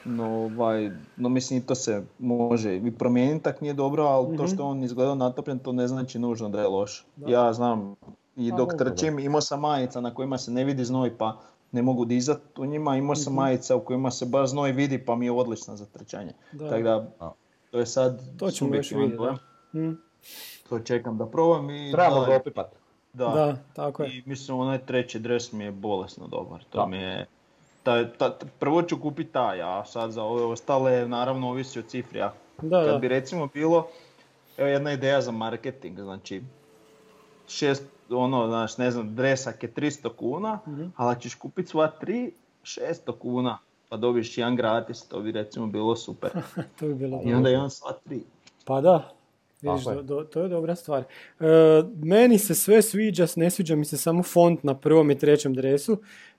No, ovaj, no mislim to se može i promijeniti, tak nije dobro, ali mm-hmm. to što on izgledao natopljen, to ne znači nužno da je loše. Ja znam, i dok A, trčim, imao sam majica na kojima se ne vidi znoj, pa ne mogu dizati u njima, imao sam mm-hmm. majica u kojima se baš znoj vidi, pa mi je odlična za trčanje. Tako da, to je sad to subjektivan dojam. Mm. To čekam da probam i... Trebamo ga opipati. Da, da, tako je. I mislim, onaj treći dres mi je bolesno dobar, to da. mi je... Ta, ta, prvo ću kupiti taj, a sad za ove ostale naravno ovisi o cifri. Da, kad da. bi recimo bilo, evo jedna ideja za marketing, znači šest, ono, znaš, ne znam, dresak je tristo kuna, mm-hmm. ali ćeš kupiti sva tri, šesto kuna, pa dobiješ jedan gratis, to bi recimo bilo super. To bi bilo i onda jedan sva tri. Pa da. Vidiš, do, do, to je dobra stvar. E, meni se sve sviđa, ne sviđa mi se samo font na prvom i trećem dresu,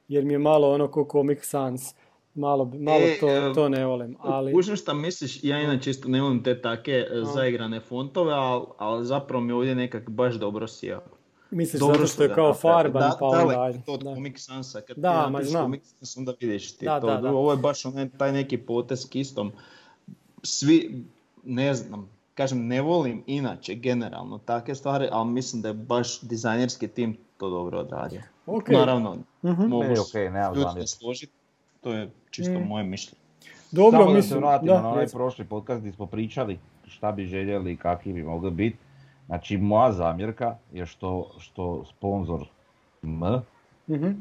jer mi je malo ono ko Comic Sans. Malo, malo e, to, to ne volim. Ali... Kužim šta misliš, ja inače isto ne volim te take A. zaigrane fontove, ali al zapravo mi ovdje nekak baš dobro sjeo. Misliš dobro zato što je kao farban, da, pa onda... Da, to od da. Comic Sansa. Kad da, ti napiš Comic Sans, onda vidiš ti da, to. Da, da. Ovo je baš onaj, taj neki potez kistom. Svi, ne znam, kažem, ne volim inače generalno takve stvari, ali mislim da je baš dizajnerski tim to dobro odradio. Okay. Naravno, mm-hmm. mogu okay, ljudi složiti, to je čisto mm. moje mišljenje. Dobro, samo mislim, da se vratimo da, na onaj prošli podcast gdje smo pričali šta bi željeli i kakvi bi mogli biti. Znači, moja zamjerka je što, što sponzor M, mm-hmm.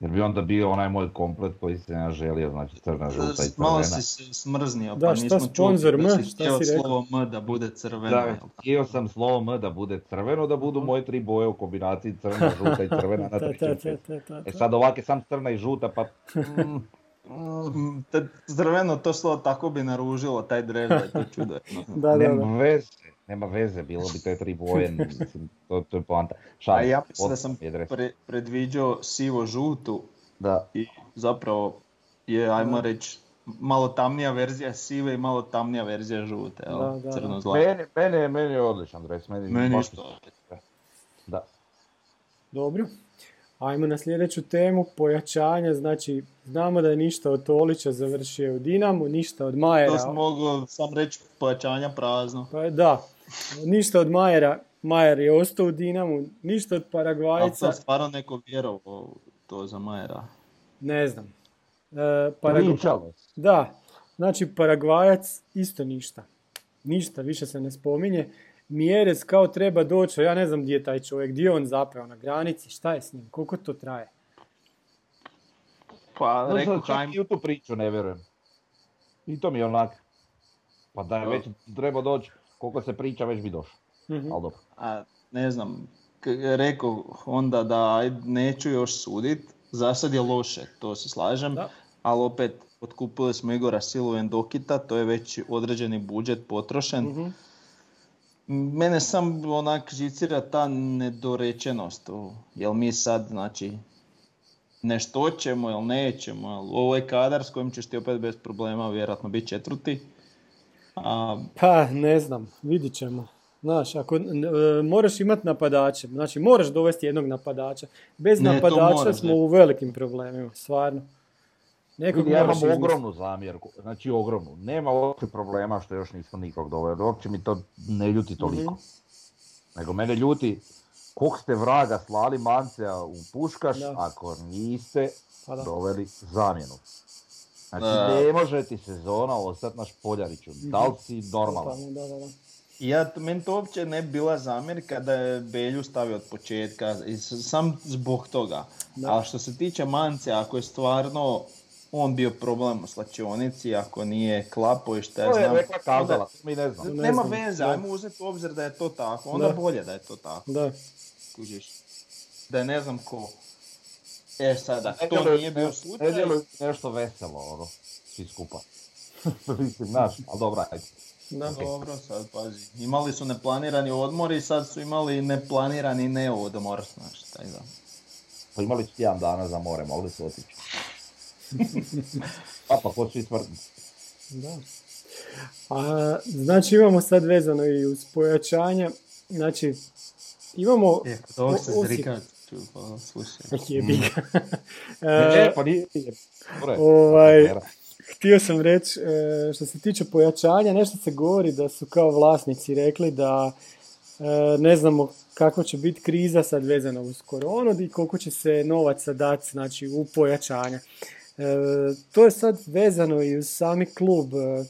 jer bi onda bio onaj moj komplet koji se ne želio, znači crna, žuta i crvena. Malo si se smrznio, pa da, nismo čuli da si htio slovo M da bude crveno. Da, htio sam slovo M da bude crveno, da budu moje tri boje u kombinaciji crna, žuta i crvena na trčinke. E sad ovako sam crna i žuta, pa... Crveno to slovo tako bi naružilo taj drež, to je čudo. Nema veze, nema veze, bilo bi te tri boje, to, to je poanta. Šalim, ja mislim da sam pre, predviđao sivo-žutu da. I zapravo je, ajmo reći, malo tamnija verzija sive i malo tamnija verzija žute, crno-zlata. Meni, meni je odličan dres, meni, meni je što. Da. Dobro. Ajmo na sljedeću temu, pojačanja, znači znamo da je ništa od Tolića završio u Dinamu, ništa od Majera... To sam mogao sam reći pojačanja prazno. Pa, da, ništa od Majera, Majer je ostao u Dinamu, ništa od Paragvajca... A to stvarno neko vjerovao to za Majera? Ne znam. E, Paragvajac. Da, znači Paragvajac isto ništa. Ništa, više se ne spominje. Mjerez kao treba doći, ja ne znam gdje je taj čovjek, gdje on zapravo na granici, šta je s njim, koliko to traje? Pa, no, rekao sam i u tu priču, ne vjerujem. I to mi je onak. Pa da je već treba doći, koliko se priča već bi došao. Mm-hmm. Ali dobro. A, ne znam, k- rekao onda da neću još sudit, za sad je loše, to se slažem, da. Ali opet otkupili smo Igora Silu Endokita, to je već određeni budžet potrošen. Mm-hmm. Mene sam onak živcira ta nedorečenost, jel mi sad znači nešto ćemo ili nećemo, ovo je kadar s kojim ćeš ti opet bez problema vjerojatno biti četvrti. A... Pa ne znam, vidit ćemo. Znaš, ako e, moraš imati napadače, znači moraš dovesti jednog napadača, bez ne, napadača mora, smo ne. u velikim problemima, stvarno. Nekog ja imam izmest. ogromnu zamjerku, znači ogromnu. Nema uopće problema što još nismo nikog dovoljeli, uopće mi to ne ljuti toliko. Mm-hmm. Nego mene ljuti, kog ste vraga slali Mancea u puškaš da. ako niste pa doveli zamjenu. Znači da. ne može ti sezona ostati na Špoljariću, mm-hmm. da li si normalan? Da, da, da. Ja, meni to uopće ne bila zamjerka da je Belju stavio od početka, sam zbog toga. Da. A što se tiče Mancea, ako je stvarno... On bio problem u slačionici, ako nije klapo i šta ja znam. To je rekla kazala, mi ne znam. Ne, nema veze, ajmo uzeti u obzir da je to tako, onda da. bolje da je to tako. Da. Kužiš. Da ne znam ko. E sada, to nekada, nije bio slučaj. Ne djeluju nešto veselo, ono, svi skupa. Mislim, znaš, ali dobra, ajde. Da, okay. Dobro, sad pazi. Imali su neplanirani odmor i sad su imali neplanirani neodmor, znaš, taj znam. Pa imali su jedan dana za more, mogli su otići. Pa pa hoću smrtiti. Da. A, znači imamo sad vezano i uz pojačanje. Znači imamo e, to se zrika pa slušaj. E pa nije. Ovaj htio sam reći što se tiče pojačanja, nešto se govori da su kao vlasnici rekli da ne znamo kako će biti kriza sad vezana uz koronu i koliko će se novaca dati znači u pojačanja. E, to je sad vezano i uz sami klub, e,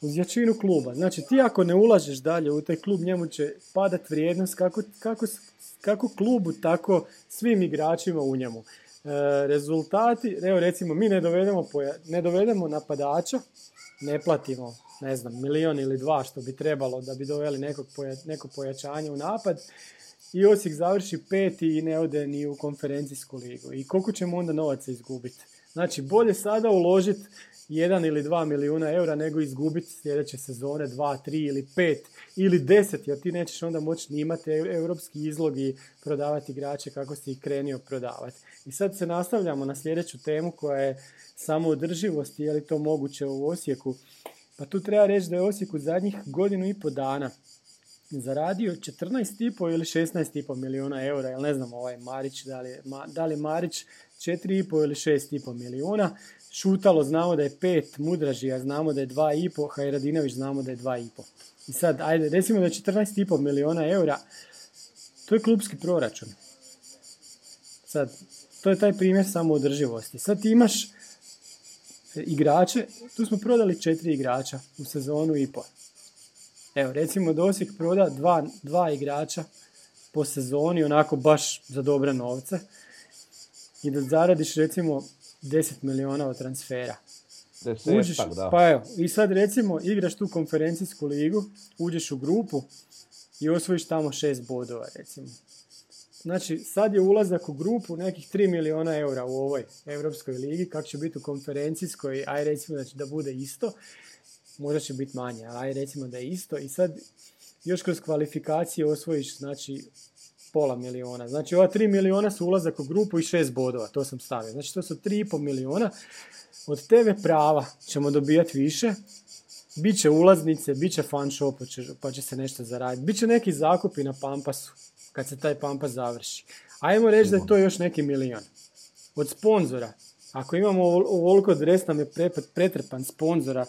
uz jačinu kluba. Znači ti ako ne ulažeš dalje u taj klub, njemu će padati vrijednost kako, kako, kako klubu, tako svim igračima u njemu. E, rezultati, evo recimo mi ne dovedemo, poja, ne dovedemo napadača, ne platimo, ne znam, milion ili dva što bi trebalo da bi doveli nekog poja, neko pojačanje u napad. I Osijek završi peti i ne ode ni u konferencijsku ligu. I koliko ćemo onda novaca izgubiti? Znači, bolje sada uložiti jedan ili dva milijuna eura nego izgubiti sljedeće sezone dva, tri ili pet ili deset, jer ti nećeš onda moći ni imati europski izlog i prodavati igrače kako si ih krenio prodavati. I sad se nastavljamo na sljedeću temu koja je samoodrživost i je li to moguće u Osijeku. Pa tu treba reći da je Osijek u zadnjih godinu i po dana zaradio četrnaest i pol ili šesnaest i pol milijuna eura, ili ne znam ovaj Marić, da li, ma, da li Marić četiri i pol ili šest i pol milijuna. Šutalo znamo da je pet, Mudražija znamo da je dva i pol, Hajradinović znamo da je dva i pol. I sad, ajde, recimo da je četrnaest i pol milijuna eura, to je klubski proračun. Sad, to je taj primjer samoodrživosti. Sad ti imaš igrače, tu smo prodali četiri igrača u sezonu i pol. Evo, recimo da Osijek proda dva, dva igrača po sezoni, onako baš za dobre novce. I da zaradiš recimo deset milijuna od transfera. Desetak, uđeš, da. Pa evo, i sad recimo igraš tu konferencijsku ligu, uđeš u grupu i osvojiš tamo šest bodova recimo. Znači sad je ulazak u grupu nekih tri milijuna eura u ovoj Europskoj ligi, kako će biti u konferencijskoj, aj recimo da će da bude isto, možda će biti manje, aj recimo da je isto i sad još kroz kvalifikacije osvojiš znači pola milijuna. Znači ova tri milijuna su ulazak u grupu i šest bodova, to sam stavio. Znači to su tri i pol milijuna. Od tebe prava ćemo dobijati više. Biće ulaznice, biće fan shop, pa će se nešto zaraditi. Biće neki zakupi na Pampasu, kad se taj Pampas završi. Ajmo reći da je to još neki milion. Od sponzora, ako imamo ovoliko dres nam je pretrpan sponzora,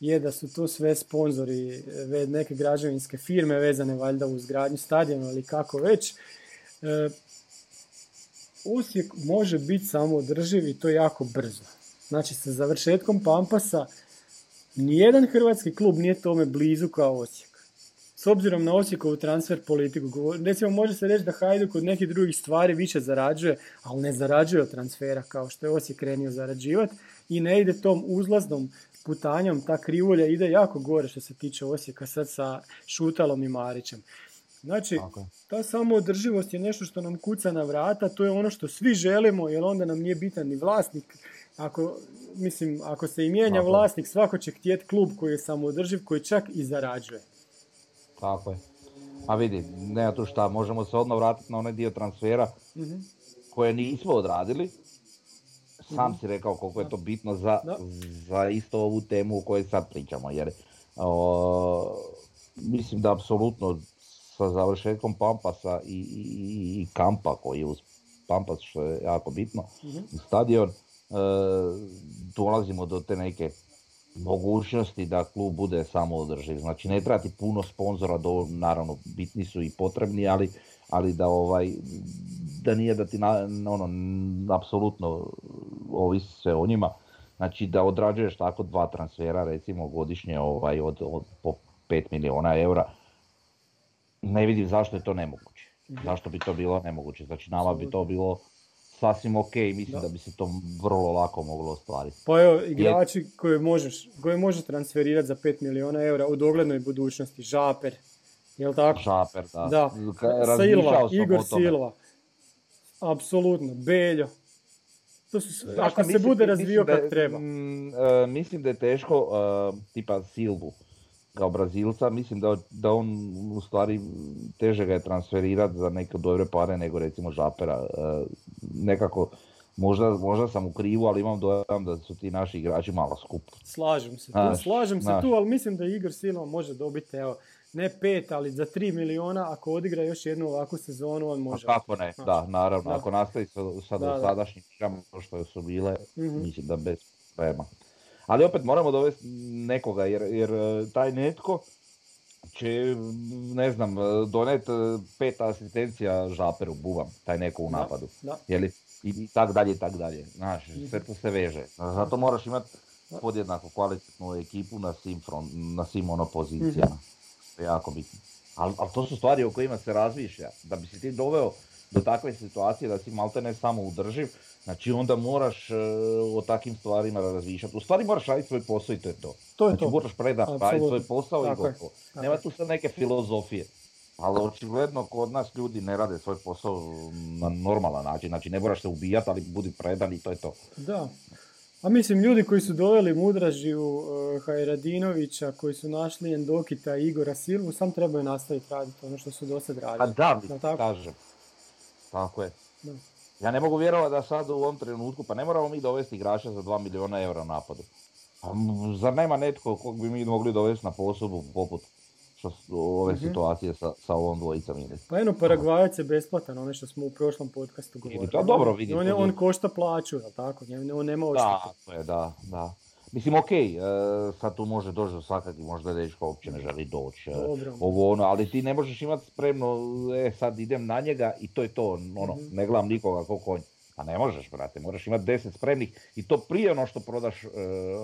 je da su to sve sponzori neke građevinske firme vezane valjda uz gradnju stadiona ili kako već. E, Osijek može biti samoodrživ i to jako brzo. Znači sa završetkom Pampasa nijedan hrvatski klub nije tome blizu kao Osijek. S obzirom na Osijekovu transfer politiku, recimo može se reći da Hajduk od nekih drugih stvari više zarađuje, ali ne zarađuje od transfera kao što je Osijek krenio zarađivati. i ne ide tom uzlaznom putanjom, ta krivulja ide jako gore što se tiče Osijeka sad sa Šutalom i Marićem. Znači, okay. Ta samoodrživost je nešto što nam kuca na vrata, to je ono što svi želimo, jer onda nam nije bitan ni vlasnik. Ako, mislim, ako se i mijenja okay. vlasnik, svako će htjeti klub koji je samoodrživ, koji čak i zarađuje. Tako je. A vidi, nema tu šta, možemo se odmah vratiti na onaj dio transfera mm-hmm. koje nismo odradili. Sam mm-hmm. si rekao koliko je to bitno za, za isto ovu temu o kojoj sad pričamo. Jer o, mislim da apsolutno sa završetkom Pampasa i, i, i kampa koji je uz Pampas, što je jako bitno, mm-hmm. stadion, e, dolazimo do te neke mogućnosti da klub bude samoodrživ. Znači ne treba ti puno sponzora, do, naravno bitni su i potrebni, ali, ali da, ovaj, da nije da ti na, ono, apsolutno ovisi sve o njima. Znači da odrađuješ tako dva transfera recimo godišnje ovaj, od, od po pet milijuna eura. Ne vidim zašto je to nemoguće. Mm-hmm. Zašto bi to bilo nemoguće? Znači nama absolutno. Bi to bilo sasvim ok, mislim da. da bi se to vrlo lako moglo ostvariti. Pa evo, igrači koje možeš, koje možeš transferirati za pet milijuna eura u doglednoj budućnosti, Žaper, jel tako? Žaper, da. da. Silva, Igor Silva, apsolutno, Belio. To su, ako mislim, se bude razvio kako treba. M, mislim da je teško, uh, tipa Silvu, kao Brazilca, mislim da, da on u stvari teže ga je transferirati za neke dobre pare nego recimo Žapera. E, nekako, možda, možda sam u krivu, ali imam dojam da su ti naši igrači malo skupi. Slažem se tu, naš, slažem naš. se tu, ali mislim da Igor Silva može dobiti, evo, ne pet, ali za tri miliona, ako odigra još jednu ovakvu sezonu, on može. A kako ne, naš. da, naravno, da. Ako nastavi sa, sa dosadašnjim igrama što su bile, mm-hmm. mislim da bez problema. Ali opet moramo dovesti nekoga, jer, jer taj netko će, ne znam, donijeti pet asistencija Žaperu, buvam, taj neko u napadu. Da, da. Jeli? I tak dalje, i tak dalje. Znaš, sve to se veže. Zato moraš imati podjednako kvalitetnu ekipu na svim, front, na svim ono pozicijama. Mm-hmm. Jako bitno. Ali al to su stvari o kojima se razmišlja. Da bi si ti doveo do takve situacije da si maltene samo udrživ, znači onda moraš uh, o takvim stvarima razmišljati. U stvari moraš raditi svoj posao i to je to. To je znači to. Moraš predati, raditi svoj posao tako i gotovo. Nema tu sad neke filozofije. Ali očigledno kod nas ljudi ne rade svoj posao na normalan način. Znači ne moraš se ubijati, ali budi predan i to je to. Da. A mislim, ljudi koji su doveli Mudražiju, uh, Hajradinovića, koji su našli Endokita, Igora Silvu, sam trebaju nastaviti raditi ono što su do sad radili. A da, bi, tako? kažem. Tako je. Da. Ja ne mogu vjerovati da sad u ovom trenutku, pa ne moramo mi dovesti igrača za dva milijuna eura napadu. Pa zar nema netko kog bi mi mogli dovesti na posudbu poput što su ove mm-hmm. situacije sa, sa ovom dvojicom? Pa jedno, Paragvajac je besplatan, ono što smo u prošlom podcastu govorili. To dobro vidim. On, je, on košta plaću, jel tako? On nema odštete. Da, je, da, da. Mislim, ok, sad tu može doći do svakakvih, možda dečko uopće ne želi doći, ovo ono, ali ti ne možeš imati spremno, e, sad idem na njega i to je to, ono, mm-hmm. ne gledam nikoga ko konj. A ne možeš, brate, moraš imati deset spremnih i to prije ono što prodaš e,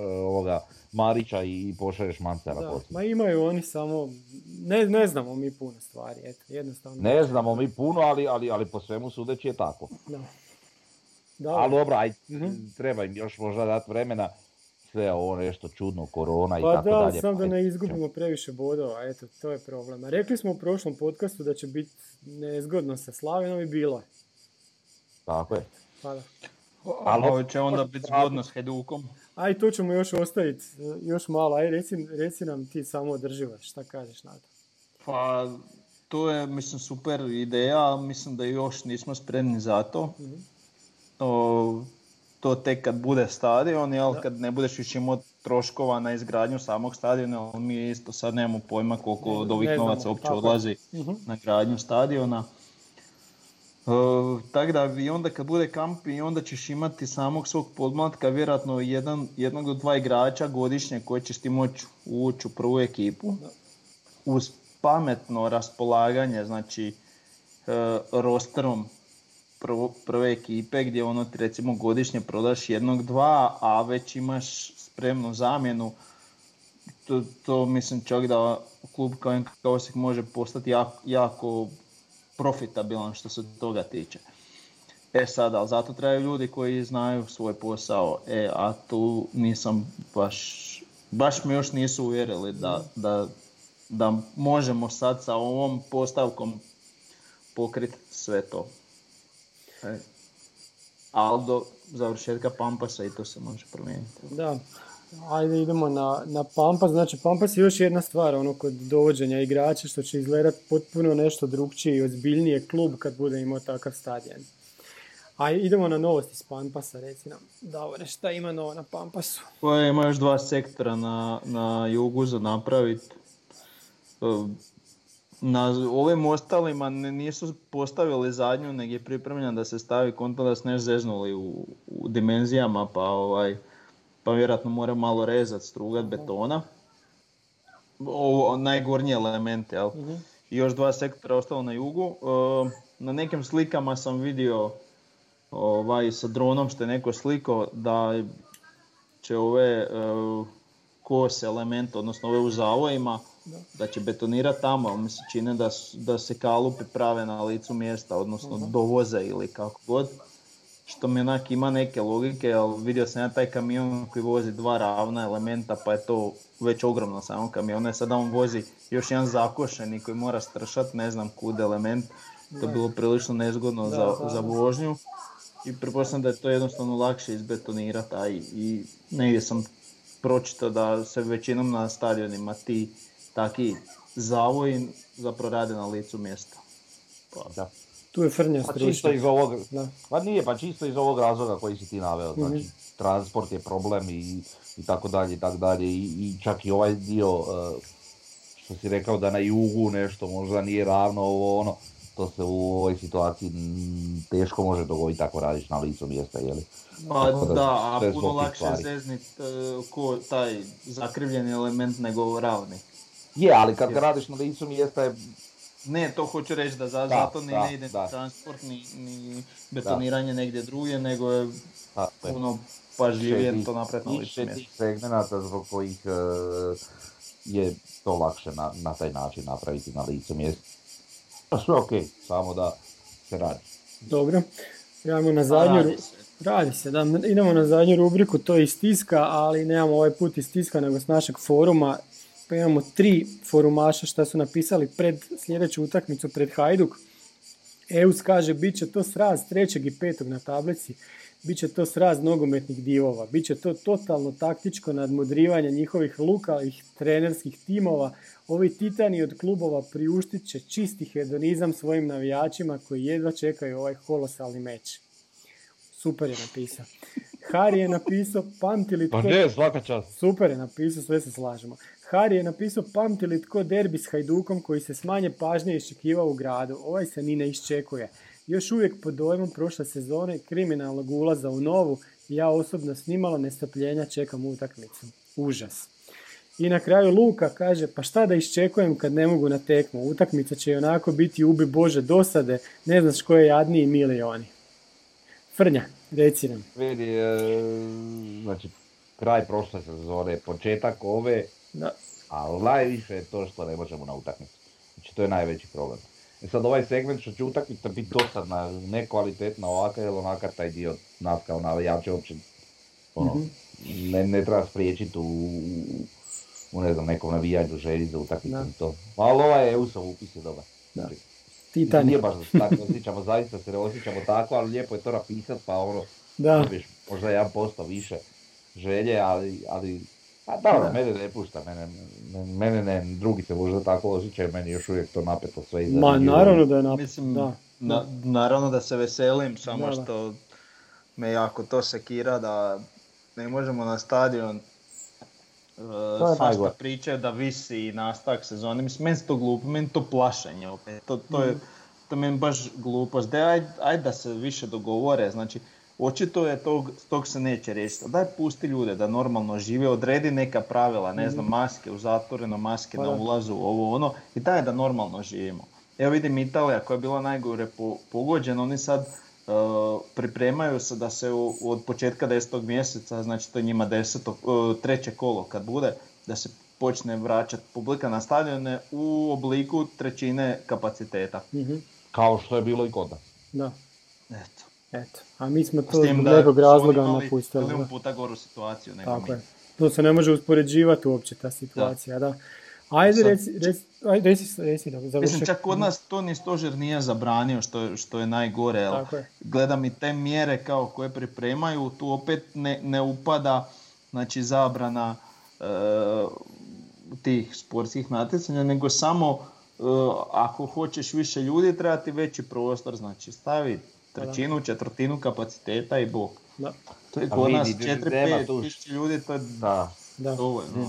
ovoga Marića i pošalješ Mancera poslije. Ma imaju oni samo, ne, ne znamo mi puno stvari, eto, jednostavno. Ne znamo mi puno, ali, ali, ali po svemu sudeći je tako. Da. Da. Ali dobro, aj, mm-hmm. treba im još možda dati vremena. Sve ovo nešto čudno, korona pa i tako da, dalje. Pa da, sam da ne izgubimo previše bodova, eto, to je problem. A rekli smo u prošlom podcastu da će biti nezgodno sa Slavenom i bilo je. Tako je. Pa da. Ali će onda biti zgodno s Hajdukom. Aj, to ćemo još ostaviti, još malo. Aj, reci, reci nam ti samo održivaš, šta kažeš na to? Pa, to je, mislim, super ideja, mislim da još nismo spremni za to. Mm-hmm. O, to tek kad bude stadion, jel, kad ne budeš više imao troškova na izgradnju samog stadiona, ali mi isto sad nemamo pojma koliko od ovih novaca uopće odlazi uh-huh. na gradnju stadiona. E, tako da i onda kad bude kamp i onda ćeš imati samog svog podmlatka, vjerojatno jedan, jednog do dva igrača godišnje koje ćeš ti moći ući u prvu ekipu. Da. Uz pametno raspolaganje, znači e, rosterom Prvo, prve ekipe gdje ono ti recimo godišnje prodaš jednog, dva, a već imaš spremnu zamjenu, to, to mislim čak da klub kao Osijek može postati jako, jako profitabilan što se toga tiče. E sada, ali zato trebaju ljudi koji znaju svoj posao, e, a tu nisam baš, baš me još nisu uvjerili da, da, da možemo sad sa ovom postavkom pokriti sve to. E. Ali do završetka Pampasa i to se može promijeniti. Da, ajde idemo na, na Pampas. Znači Pampas je još jedna stvar ono, kod dovođenja igrača što će izgledati potpuno nešto drukčije i ozbiljnije klub kad bude imao takav stadion. A idemo na novosti s Pampasa, reci nam, Davore, šta ima novo na Pampasu? Koje ima još dva sektora na, na jugu za napraviti. Na ovim ostalima nisu postavili zadnju, nego je pripremljena da se stavi konta da se ne zeznuli u, u dimenzijama, pa, ovaj, pa vjerojatno mora malo rezati, strugat betona. Ovo, najgornji element, jel? Uh-huh. I još dva sektora ostalo na jugu. Na nekim slikama sam vidio ovaj, sa dronom što je neko sliko da će ove uh, kose elemente, odnosno ove u zavojima, da, da će betonirati tamo, ali mi se čine da, da se kalupi prave na licu mjesta, odnosno uh-huh. dovoze ili kako god. Što mi onak ima neke logike, ali vidio sam ja taj kamion koji vozi dva ravna elementa, pa je to već ogromno samo kamion. Sada on vozi još jedan zakošeni koji mora stršati, ne znam kud element. To je bilo prilično nezgodno da, za, da. za vožnju. I pretpostavljam da je to jednostavno lakše izbetonirati, a i, i negdje sam pročitao da se većinom na stadionima ti taki zavoji zapravo rade na licu mjesta. Pa, da. Tu je frnja stručna. Pa nije, pa čisto iz ovog razloga koji si ti naveo. Znači, mm-hmm. transport je problem i, i tako dalje i tako dalje. I, i čak i ovaj dio uh, što si rekao da na jugu nešto možda nije ravno ovo ono. To se u ovoj situaciji teško može dogoditi ako radiš na licu mjesta, jeli? Pa da, da, a puno lakše zezniti uh, taj zakrivljeni element nego ravni. Je, ali kad ga radiš na licu mjesta je... Ne, to hoću reći da, za, da zato ni da, ne ide da. transport, ni, ni betoniranje da. negdje drugije, nego je da, puno pažljivije to napraviti na licu mjesta. Više segmenata zbog kojih uh, je to lakše na, na taj način napraviti na licu mjesta. Sve ok, samo da se radi. Dobro, idemo na zadnju radi se. Radi se, da, idemo na zadnju rubriku, to je iz tiska, ali nemamo ovaj put iz tiska nego s našeg foruma. Pa imamo tri forumaša što su napisali pred sljedeću utakmicu pred Hajduk. Eus kaže, bit će to sraz trećeg i petog na tablici, bit će to sraz nogometnih divova, bit će to totalno taktičko nadmudrivanje njihovih lukalih trenerskih timova. Ovi titani od klubova priuštit će čisti hedonizam svojim navijačima koji jedva čekaju ovaj kolosalni meč. Super je napisao. Hari je napisao, pamti li tko... Pa ne, svaka čast. Super je napisao, sve se slažemo. Hari je napisao, pamti li tko derbi s Hajdukom koji se smanje pažnje iščekivao u gradu. Ovaj se ni ne iščekuje. Još uvijek pod dojmom prošle sezone kriminalnog ulaza u novu, ja osobno s nimalo nestrpljenja čekam utakmicu. Užas. I na kraju Luka kaže, pa šta da iščekujem kad ne mogu na tekmu, utakmica će i onako biti ubi Bože dosade, ne znaš ko je jadniji milioni. Frnja, reci nam. Vidi, znači, kraj prošle sezone, početak ove, da. ali najviše je to što ne možemo na utakmicu. Znači, to je najveći problem. E sad ovaj segment što će utakmica biti dosadna, nekvalitetna ovaka ili onaka, taj dio nas kao navijače uopće ono, mm-hmm. ne, ne treba spriječiti u... u ne znam, nekom navijanju želji za utakmicu to. Ali ovaj E U S-ov upis je dobar. Da. Titan. Nije baš tako osjećamo, zaista se ne osjećamo tako, ali lijepo je to napisat, pa ono, da. Biš, možda jedan posto više želje, ali, ali a da, da, mene ne pušta, mene, mene ne, drugi se možda tako osjećaju, meni još uvijek to napeto sve iza. Ma, naravno da je napeto, da. Na, naravno da se veselim, samo da, da. što me jako to sekira da ne možemo na stadion. Uh, svašta priča da visi i nastavak sezone. Mislim, meni to glupo, meni to plašenje opet. To, to, je, to meni baš glupost. Daj, aj, aj da se više dogovore. Znači, očito je tog, tog se neće riješiti. Daj pusti ljude da normalno žive, odredi neka pravila, ne znam, maske u zatvoreno, maske pa, na ulazu, ovo ono. I daj da normalno živimo. Evo vidim Italija koja je bila najgore po, pogođena, oni sad Uh, pripremaju se da se u, od početka desetog mjeseca, znači to je njima desetog, uh, treće kolo kad bude, da se počne vraćati publika na stadione u obliku trećine kapaciteta. Mm-hmm. Kao što je bilo i kod nas. Da. Eto. Eto, a mi smo to zbog nekog razloga napustili. Imali puta goru situaciju nego mi. Tako je. To se ne može uspoređivati uopće ta situacija, da. da. Ajde, reci, reci, ajde, reci, reci da završi. Mislim, čak kod nas to ni stožer nije zabranio, što, što je najgore. El. Tako je. Gledam i te mjere kao koje pripremaju, tu opet ne, ne upada, znači, zabrana e, tih sportskih natjecanja, nego samo e, ako hoćeš više ljudi, treba ti veći prostor, znači stavi trećinu, četvrtinu kapaciteta i bok. Da. To je kod nas četiri do pet tisuća ljudi, to je... Da. Da.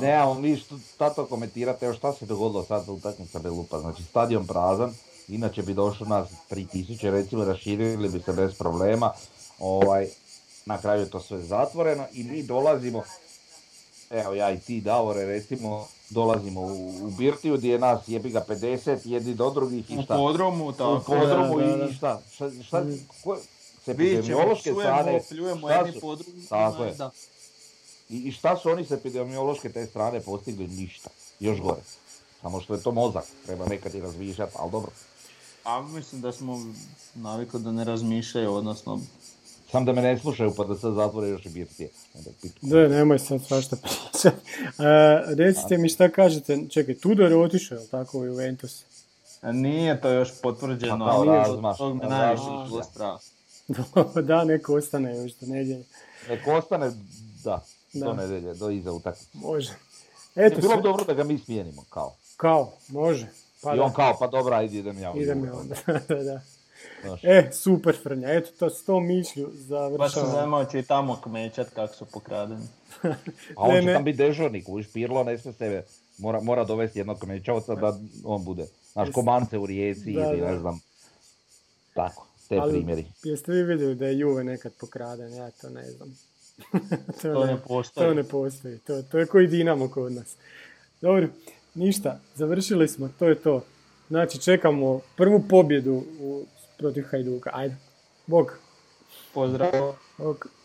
Nemamo mi šta to komentirati, evo šta se dogodilo sad za utakmicu Belupa, znači stadion prazan, inače bi došlo nas tri tisuće recimo, raširili bi se bez problema, ovaj, na kraju je to sve zatvoreno i mi dolazimo, evo ja i ti Davore recimo, dolazimo u, u Birtiju gdje je nas jebi ga pedeset, jedni do drugih i šta? U podromu, tako. U podromu da, da, da. i šta? Šta, šta ko, se epidemiološke strane, šta su? Podrum, tako je. Da. I šta su oni s epidemiološke te strane postigli? Ništa. Još gore. Samo što je to mozak. Treba nekad i razmišljati, ali dobro. A mislim da smo navikli da ne razmišljaju, odnosno... Sam da me ne slušaju pa da se zatvore još i birtije. Da, nemoj sad svašta pričati. Recite A. mi šta kažete. Čekaj, Tudor je otišao, je li tako, u Juventus? Nije to još potvrđeno, ali razmaš. To me najviše bilo strah. Da, neko ostane još do nedjelje. Neko ostane, da. Da. Do nedelje, do iza utakmice. Može. Eto, je bilo sve... dobro da ga mi smijenimo, kao. Kao, može. Pa i on da. kao, pa dobro, ajde idem ja. Idem ja onda, da, da. Noš. E, super Frnja, eto to s tom mišlju završava. Baš se zanimao ću i tamo kmećat kako su pokradeni. A on ne, će ne. tam biti dežurnik, uviš Pirlo, ne sve sebe, mora, mora dovesti jednog kmećavca da on bude. Znaš, ko Mance u Rijeci da, ili da. ne znam, tako, te ali, primjeri. Jeste vi vidjeli da je Juve nekad pokraden, ja to ne znam. to, to, ne, ne to ne postoji. To, to je koji Dinamo kod nas. Dobro, ništa, završili smo, to je to. Znači, čekamo prvu pobjedu u, protiv Hajduka. Ajde, bok. Pozdrav. Bok.